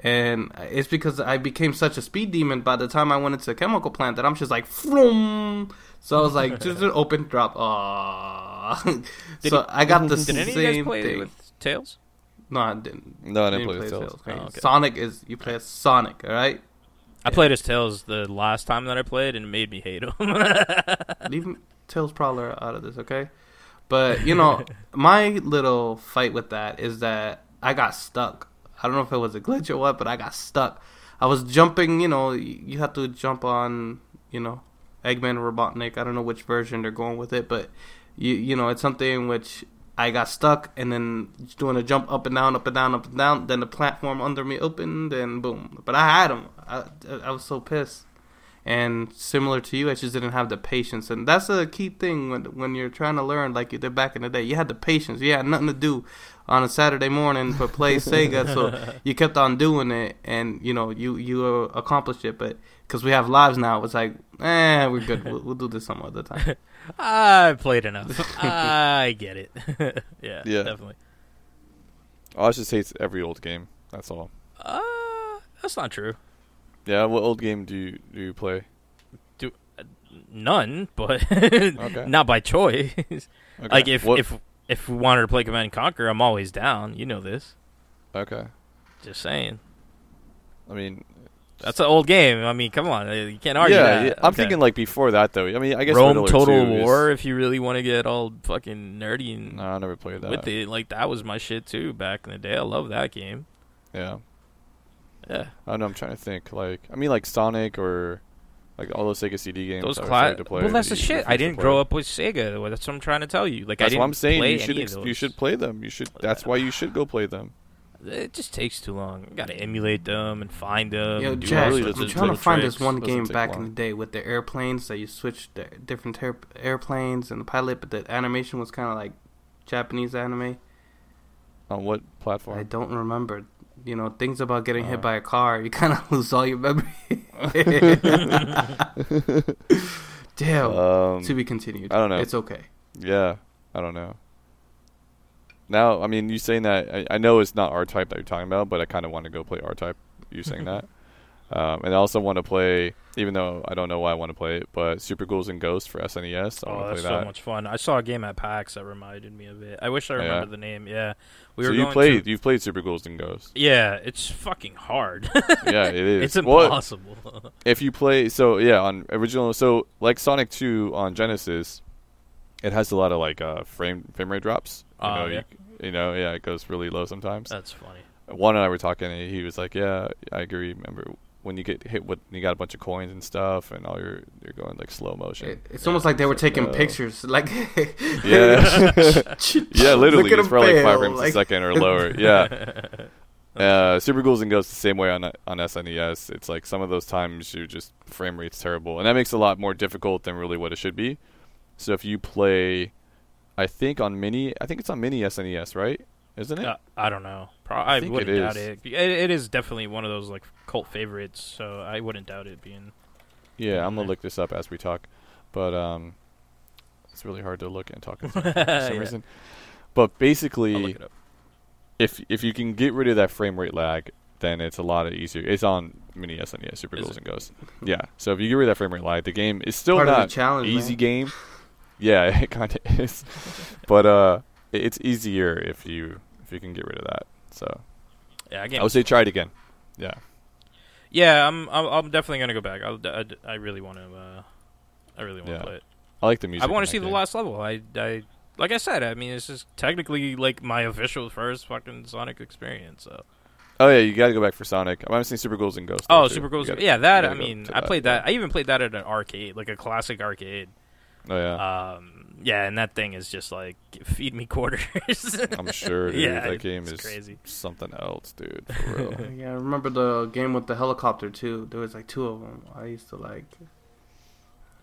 And it's because I became such a speed demon by the time I went into a Chemical Plant that I'm just like, vroom. So I was like, just an open drop. Aww. dog. Did so he, I got the did same any of you guys play thing. With Tails? No, I didn't. No, I didn't, didn't play, play with Tails. Tails. Oh, okay. Sonic is you play as Sonic, all right? I yeah. played as Tails the last time that I played, and it made me hate him. Leave Tails Prowler out of this, okay? But you know, my little fight with that is that I got stuck. I don't know if it was a glitch or what, but I got stuck. I was jumping, you know, you have to jump on, you know, Eggman or Robotnik. I don't know which version they're going with it, but, you you know, it's something which I got stuck, and then doing a jump up and down, up and down, up and down, then the platform under me opened, and boom. But I had him. I, I was so pissed. And similar to you, I just didn't have the patience. And that's a key thing when when you're trying to learn like you did back in the day. You had the patience. You had nothing to do on a Saturday morning but play Sega. So you kept on doing it, and, you know, you, you accomplished it. But because we have lives now, it's like, eh, we're good. We'll, we'll do this some other time. I played enough. I get it. yeah, yeah, definitely. I just hate every old game. That's all. Uh, that's not true. Yeah, what old game do you, do you play? Do uh, none, but okay. Not by choice. Okay. Like if, if if we wanted to play Command and Conquer, I'm always down. You know this. Okay. Just saying. I mean, that's an old game. I mean, come on, you can't argue. Yeah, that. Yeah. I'm okay. thinking like before that though. I mean, I guess Rome Total War. Is... If you really want to get all fucking nerdy and no, I never played that. With it, like that was my shit too back in the day. I love that game. Yeah. Yeah, I don't know. I'm trying to think. Like, I mean, like Sonic or like all those Sega C D games. Those cla- to play. Well, that's the shit. I didn't grow up with Sega. That's what I'm trying to tell you. Like, that's I didn't what I'm saying. Play you should. Ex- you should play them. You should. That's why you should go play them. It just takes too long. You gotta emulate them and find them. Yo, Jack, really I'm trying to find tricks. This one game back long. In the day with the airplanes that you switched the different ter- airplanes and the pilot, but the animation was kind of like Japanese anime. On what platform? I don't remember. You know, things about getting uh, hit by a car, you kind of lose all your memory. Damn. Um, to be continued. I don't know. It's okay. Yeah, I don't know. Now, I mean, you saying that, I, I know it's not R-Type that you're talking about, but I kind of want to go play R-Type, you saying that. Um, and I also want to play, even though I don't know why I want to play it, but Super Ghouls and Ghosts for S N E S. I oh, that's play that. So much fun. I saw a game at PAX that reminded me of it. I wish I remembered yeah. the name, yeah. We so were you going played, to... you've played Super Ghouls and Ghosts. Yeah, it's fucking hard. yeah, it is. It's impossible. Well, if you play, so yeah, on original, so like Sonic two on Genesis, it has a lot of like uh, frame frame rate drops. Oh, uh, yeah. You, you know, yeah, it goes really low sometimes. That's funny. Juan and I were talking, and he was like, yeah, I agree, remember... when you get hit with, you got a bunch of coins and stuff, and all your you're going like slow motion. It, it's yeah. almost like they were so, taking uh, pictures, like yeah, yeah, literally it's probably like five frames like... a second or lower. Yeah, uh, Super Ghouls and Ghosts the same way on on S N E S. It's like some of those times you just frame rate's terrible, and that makes it a lot more difficult than really what it should be. So if you play, I think on mini, I think it's on mini S N E S, right? Isn't it? Uh, I don't know. Pro- I, I wouldn't it doubt it. it. It is definitely one of those like cult favorites, so I wouldn't doubt it being. Yeah, being I'm gonna there. look this up as we talk, but um, it's really hard to look and talk for some yeah. reason. But basically, if if you can get rid of that frame rate lag, then it's a lot easier. It's on mini S N E S, Super Ghouls and Ghosts. Yeah, so if you get rid of that frame rate lag, the game is still Part not an easy man. game. Yeah, it kind of is, but uh, it, it's easier if you. If you can get rid of that, so yeah, I, I would say try it again. Yeah, yeah, I'm I'm, I'm definitely gonna go back. I'll, I, I really want to. Uh, I really want to yeah. play it. I like the music. I want to see the game. Last level. I I like I said. I mean, it's just technically like my official first fucking Sonic experience. So. Oh yeah, you gotta go back for Sonic. I'm seeing Super Ghouls and Ghosts. Oh, too. Super Ghouls. Gotta, yeah, that. I mean, I played that. that. I even played that at an arcade, like a classic arcade. Oh yeah. Um. Yeah, and that thing is just like feed me quarters. I'm sure, dude. Yeah, that game is crazy. Something else, dude. For real. Yeah, I remember the game with the helicopter too. There was like two of them. I used to like.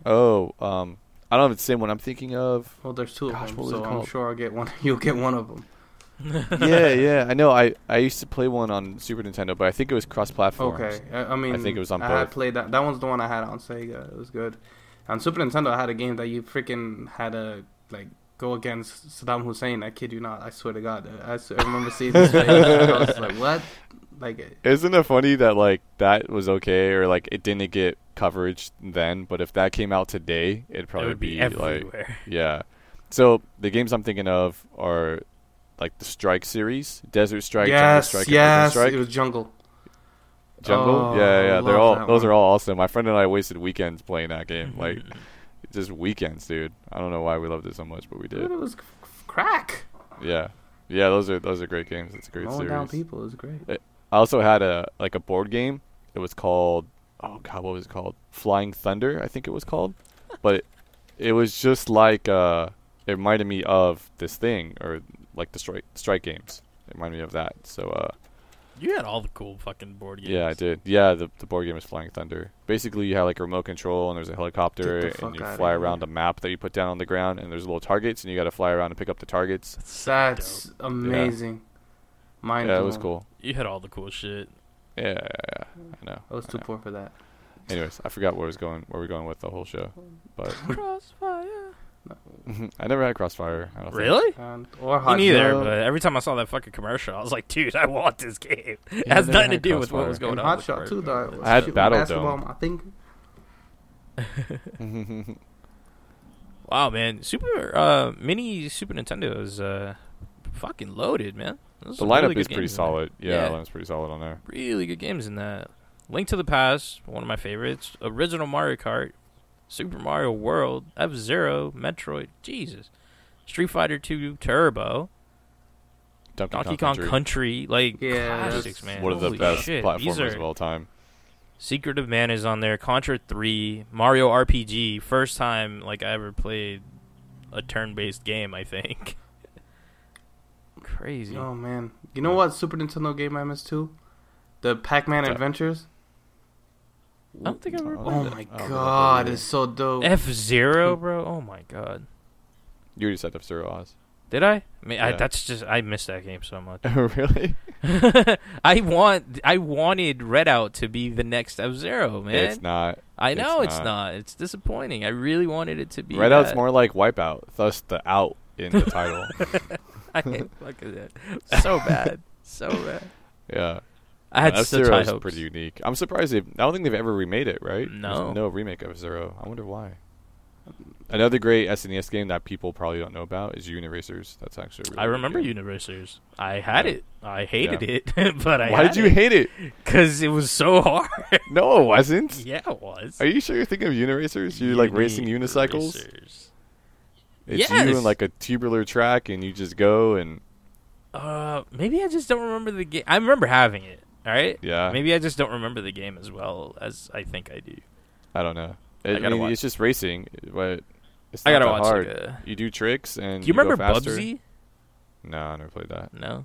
Oh, um, I don't have the same one I'm thinking of. Well, there's two Gosh, of them, so I'm sure I'll get one. You'll get one of them. yeah, yeah, I know. I, I used to play one on Super Nintendo, but I think it was cross-platform. Okay, I, I mean, I think it was on. I both. had played that. That one's the one I had on Sega. It was good. On Super Nintendo, I had a game that you freaking had to, like, go against Saddam Hussein. I kid you not. I swear to God. I, I remember seeing this thing. I was like, what? Like, isn't it funny that, like, that was okay or, like, it didn't get coverage then, but if that came out today, it'd probably it would be, be like... everywhere. Yeah. So the games I'm thinking of are like the Strike series, Desert Strike, yes, Jungle Strike, yes, Strike. It was Jungle. Jungle, oh, yeah, yeah, they're all those one. Are all awesome. My friend and I wasted weekends playing that game, like just weekends, dude. I don't know why we loved it so much, but we did. Dude, it was crack. Yeah, yeah, those are those are great games. It's a great Rolling series. Down people is great. It, I also had a like a board game. It was called oh god, what was it called? Flying Thunder, I think it was called. But it, it was just like uh, it reminded me of this thing or like the strike strike games. It reminded me of that. So. uh You had all the cool fucking board games. Yeah, I did. Yeah, the the board game is Flying Thunder. Basically, you have like a remote control, and there's a helicopter, and you fly around a map that you put down on the ground, and there's little targets, and you got to fly around and pick up the targets. That's dope. Amazing. Yeah. Mind blowing. Yeah, it was cool. You had all the cool shit. Yeah, yeah, yeah. I know. I was too poor for that. Anyways, I forgot where was going where we were going with the whole show, but Crossfire. I never had Crossfire. I don't really? Think. Um, or Hot Me neither, Zero. But every time I saw that fucking commercial, I was like, dude, I want this game. It has nothing to do Crossfire. With what was going and on. Hot Shot too, though. I had Battle Dome. I think. Wow, man. Super, uh, mini Super Nintendo is uh, fucking loaded, man. Those the lineup really is pretty solid. Yeah, yeah, the lineup's pretty solid on there. Really good games in that. Link to the Past, one of my favorites. Original Mario Kart. Super Mario World, F-Zero, Metroid, Jesus, Street Fighter two Turbo, Donkey, Donkey Kong Country, Country like yeah, classics, man. One of the Holy best shit. Platformers of all time. Secret of Mana is on there, Contra three, Mario R P G, first time like I ever played a turn-based game, I think. Crazy. Oh, man. You know what Super Nintendo game I missed, too? The Pac-Man What's Adventures. That? I don't think I remember. Oh, my oh, God. It's so dope. F-Zero, bro. Oh, my God. You already said F-Zero, Oz. Did I? I mean, yeah. I, that's just... I missed that game so much. Really? I want... I wanted Redout to be the next F-Zero, man. It's not. I know it's, it's not. not. It's disappointing. I really wanted it to be Redout's that. More like Wipeout, thus the out in the title. I hate fucking that. So bad. So bad. Yeah. I had F-Zero such high hopes. Pretty unique. I'm surprised they. I don't think they've ever remade it, right? No, there's no remake of F-Zero. I wonder why. Another great S N E S game that people probably don't know about is Uniracers. That's actually. Really I remember good. Uniracers. I had yeah. it. I hated yeah. it, but I. Why had did you it. Hate it? Because it was so hard. No, it wasn't. Yeah, it was. Are you sure you're thinking of Uniracers? You're Uni- like racing unicycles. Racers. It's yes. you in like a tubular track, and you just go and. Uh, maybe I just don't remember the game. I remember having it. All right. Yeah. Maybe I just don't remember the game as well as I think I do. I don't know. It, I gotta I mean, watch. It's just racing, but it's not I gotta that watch hard. Like a... You do tricks and do you, you remember go faster. Bubsy? No, I never played that. No.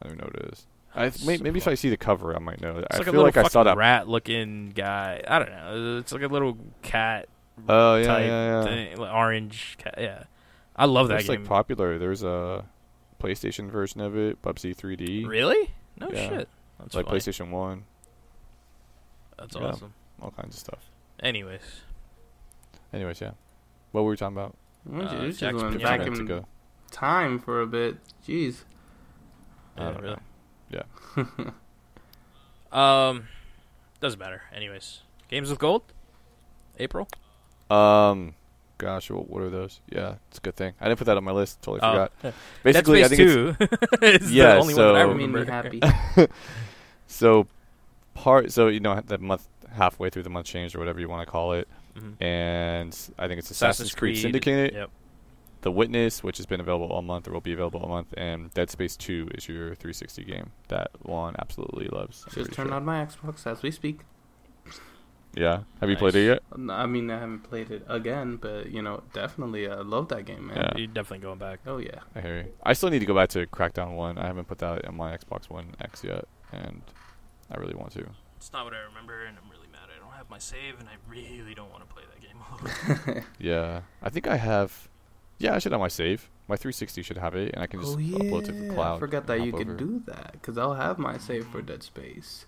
I don't know what it is. I th- maybe, maybe if I see the cover, I might know. It's I like feel a like I saw that rat-looking guy. I don't know. It's like a little cat. Oh yeah, type yeah, yeah. Thing. Like orange cat. Yeah. I love that it's game. It's like popular. There's a PlayStation version of it, Bubsy three D. Really? No yeah. shit. That's like funny. PlayStation one. That's yeah. awesome. All kinds of stuff. Anyways. Anyways, yeah. What were we talking about? We uh, just went back in time for a bit. Jeez. Yeah, I don't really. Know. Yeah. um, doesn't matter. Anyways, Games with Gold. April. Um. Gosh, what are those? Yeah, it's a good thing. I didn't put that on my list. Totally oh. forgot. Basically, Dead Space I think two it's is yeah, the only so, one that I remember. Happy. so, part so you know that month halfway through the month change or whatever you want to call it, mm-hmm. and I think it's Assassin's, Assassin's Creed, Creed Syndicate, yep. The Witness, which has been available all month or will be available all month, and Dead Space two is your three sixty game that Juan absolutely loves. I'm Just turned sure. on my Xbox as we speak. Yeah. Have nice. You played it yet? I mean, I haven't played it again, but, you know, definitely uh, love that game, man. Yeah. You're definitely going back. Oh, yeah. I hear you. I still need to go back to Crackdown one. I haven't put that on my Xbox One X yet, and I really want to. It's not what I remember, and I'm really mad. I don't have my save, and I really don't want to play that game. Yeah. I think I have... Yeah, I should have my save. My three sixty should have it, and I can just oh, yeah. upload it to the cloud. I forgot that you over. Could do that, because I'll have my save for Dead Space.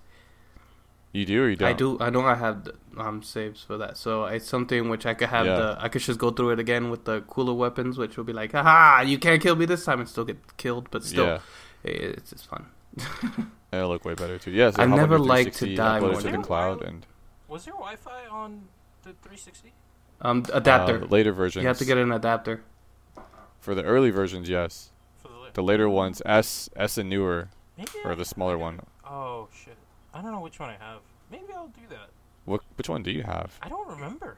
You do or you don't? I do. I don't have the, um, saves for that. So it's something which I could have yeah. the... I could just go through it again with the cooler weapons, which will be like, haha, you can't kill me this time and still get killed. But still, yeah. it, it's, it's fun. It'll look way better, too. Yeah, so I never like to die more to the cloud and... Was there Wi-Fi on the three sixty? Um, adapter. Uh, later versions. You have to get an adapter. For the early versions, yes. For the, la- the later ones, S, S and newer, maybe or I the smaller have, one. Oh shit! I don't know which one I have. Maybe I'll do that. What? Which one do you have? I don't remember.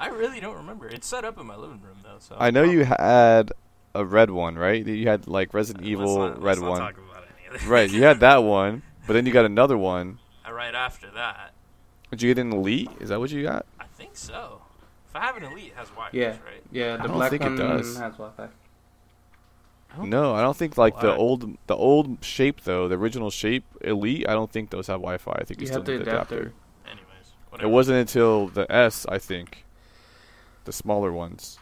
I really don't remember. It's set up in my living room though. So I know um, you had a red one, right? You had like Resident uh, Evil let's not, red let's one. Not talk about any of right, you had that one, but then you got another one. Uh, right after that. Did you get an Elite? Is that what you got? I think so. If I have an Elite, it has Wi-Fi, yeah. right? Yeah, the I don't black think one it does. Has Wi-Fi. I no, I don't think like why? the old the old shape though, the original shape Elite. I don't think those have Wi-Fi. I think you, you still have need the adapter. adapter. Anyways, whatever. It wasn't until the S, I think, the smaller ones.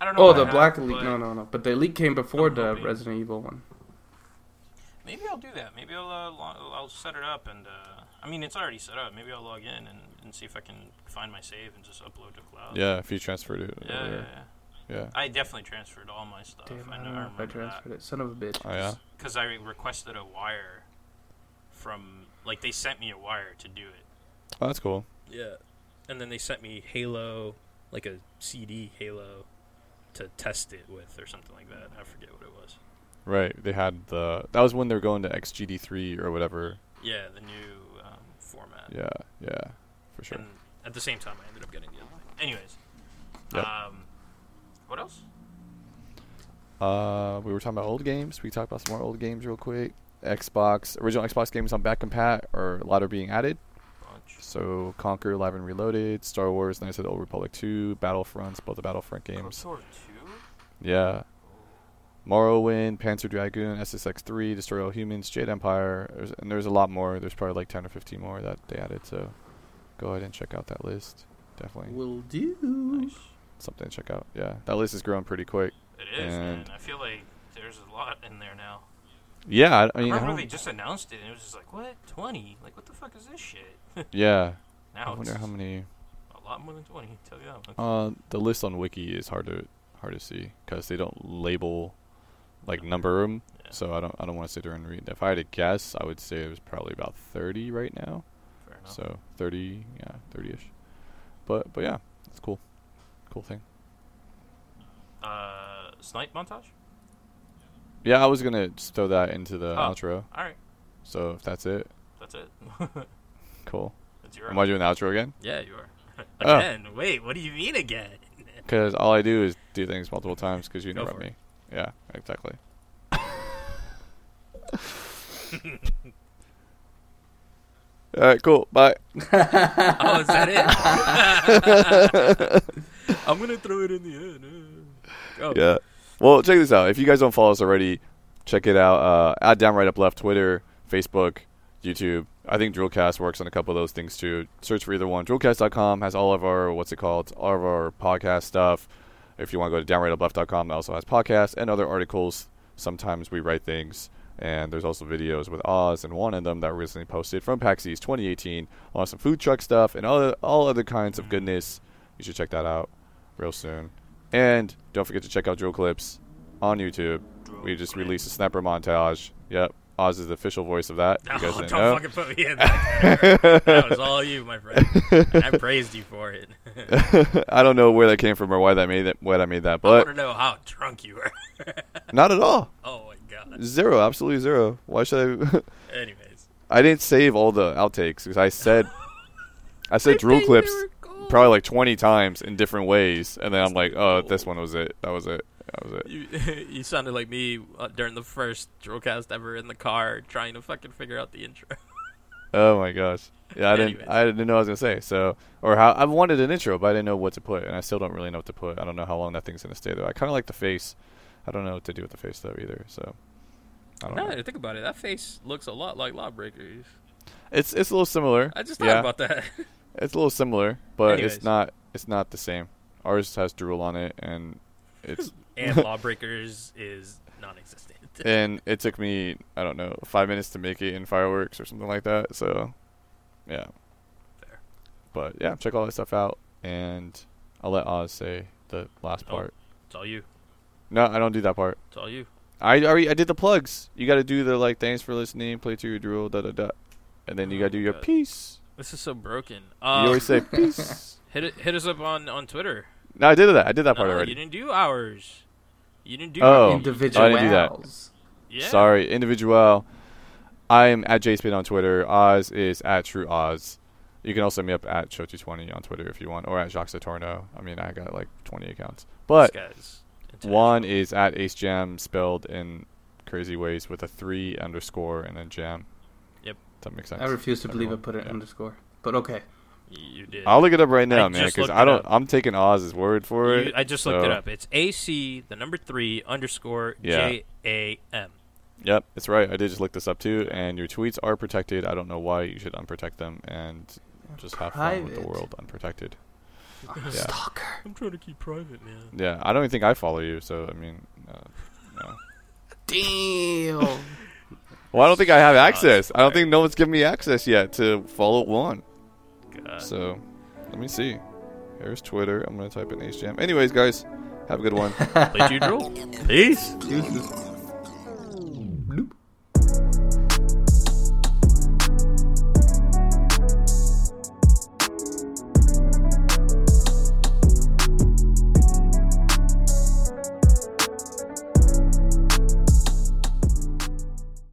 I don't know. Oh, the I black have, Elite. No, no, no. But the Elite came before the maybe. Resident Evil one. Maybe I'll do that. Maybe I'll uh, lo- I'll set it up and uh, I mean it's already set up. Maybe I'll log in and, and see if I can find my save and just upload to cloud. Yeah, if you transferred it. Yeah, yeah, yeah. yeah. I definitely transferred all my stuff. Damn, I, know I, remember I transferred that. it. Son of a bitch. Oh yeah. Because I requested a wire from like they sent me a wire to do it. Oh, that's cool. Yeah, and then they sent me Halo, like a C D Halo, to test it with or something like that. I forget what it was. Right, they had the... That was when they were going to X G D three or whatever. Yeah, the new um, format. Yeah, yeah, for sure. And at the same time, I ended up getting the other thing. Anyways. Yep. Um, what else? Uh, we were talking about old games. We talked about some more old games real quick. Xbox, original Xbox games on back compat, or a lot are being added. Bunch. So, Conquer, Live and Reloaded, Star Wars, and I said Old Republic two, Battlefronts, both the Battlefront games. Conquer two? Yeah. Morrowind, Panzer Dragoon, S S X three, Destroy All Humans, Jade Empire, there's, and there's a lot more. There's probably like ten or fifteen more that they added, so go ahead and check out that list. Definitely. Will do. Nice. Something to check out. Yeah, that list is growing pretty quick. It is, and man. I feel like there's a lot in there now. Yeah. I, I mean, remember I they just announced it, and it was just like, what? twenty? Like, what the fuck is this shit? Yeah. Now I wonder how many. A lot more than twenty, tell you that. Okay. Uh, the list on Wiki is hard to, hard to see, because they don't label... Like number them, yeah. so I don't. I don't want to sit there and read. If I had to guess, I would say it was probably about thirty right now. Fair enough. So thirty, yeah, thirty-ish. But but yeah, it's cool, cool thing. Uh, snipe montage. Yeah, I was gonna just throw that into the oh, outro. All right. So if that's it. That's it. Cool. That's your. Am I doing the outro again? Yeah, you are. Again? Oh. Wait, what do you mean again? Because all I do is do things multiple times because you interrupt me. It. Yeah, exactly. All right, cool. Bye. Oh, is that it? I'm going to throw it in the end. Oh. Yeah. Well, check this out. If you guys don't follow us already, check it out. Uh, at Down Right Up Left, Twitter, Facebook, YouTube. I think Drillcast works on a couple of those things, too. Search for either one. Drillcast dot com has all of our, what's it called, all of our podcast stuff. If you want to go to down right up left dot com, that also has podcasts and other articles. Sometimes we write things. And there's also videos with Oz and one of them that were recently posted from PAX East twenty eighteen on some food truck stuff and all, all other kinds of goodness. You should check that out real soon. And don't forget to check out Drill Clips on YouTube. We just released a snapper montage. Yep. Oz is the official voice of that. You guys oh, didn't don't know. Fucking put me in that. That was all you, my friend. And I praised you for it. I don't know where that came from or why that made that. Why I made that, but I want to know how drunk you were. Not at all. Oh my god. Zero, absolutely zero. Why should I? Anyways, I didn't save all the outtakes because I said, I said I drill clips cool. probably like twenty times in different ways, and then I'm like, oh, this one was it. That was it. That was it. You, you sounded like me uh, during the first Drillcast ever in the car trying to fucking figure out the intro. Oh my gosh! Yeah, I Anyways. didn't. I didn't know what I was gonna say. So, or how I wanted an intro, but I didn't know what to put, and I still don't really know what to put. I don't know how long that thing's gonna stay though. I kind of like the face. I don't know what to do with the face though either. So, I don't now know. Now think about it, that face looks a lot like Lawbreakers. It's it's a little similar. I just thought yeah. about that. It's a little similar, but Anyways. it's not it's not the same. Ours has drool on it, and. It's and Lawbreakers is non-existent. And it took me, I don't know, five minutes to make it in Fireworks or something like that. So, yeah. Fair. But, yeah, check all that stuff out. And I'll let Oz say the last oh, part. It's all you. No, I don't do that part. It's all you. I already I did the plugs. You got to do the, like, thanks for listening, play to your drool, da-da-da. And then oh, you got to do your God. Peace. This is so broken. Um, you always say peace. Hit it, hit us up on, on Twitter. No, I did that. I did that part no, already. You didn't do ours. You didn't do oh, individual. I didn't do that. Yeah. Sorry, individual. I am at JSpin on Twitter. Oz is at True Oz. You can also hit me up at Show two twenty on Twitter if you want, or at Jacques Satorno. I mean, I got like twenty accounts. But one is at Ace Jam, spelled in crazy ways with a three underscore and then jam. Yep. That makes sense. I refuse to Everyone. believe I put an yeah. underscore, but okay. You did. I'll look it up right now, I man, because I don't. I'm taking Oz's word for you, it. I just so. looked it up. It's A C the number three underscore yeah. J A M. Yep, that's right. I did just look this up too, and your tweets are protected. I don't know why you should unprotect them and just have private. fun with the world unprotected. I'm yeah. a stalker. I'm trying to keep private, man. Yeah, I don't even think I follow you, so I mean, uh, no. Damn. Well, I don't think I have access. I don't think no one's given me access yet to follow one. God. So, let me see. Here's Twitter. I'm going to type in H J M. Anyways, guys, have a good one. Play G-Drill. Peace.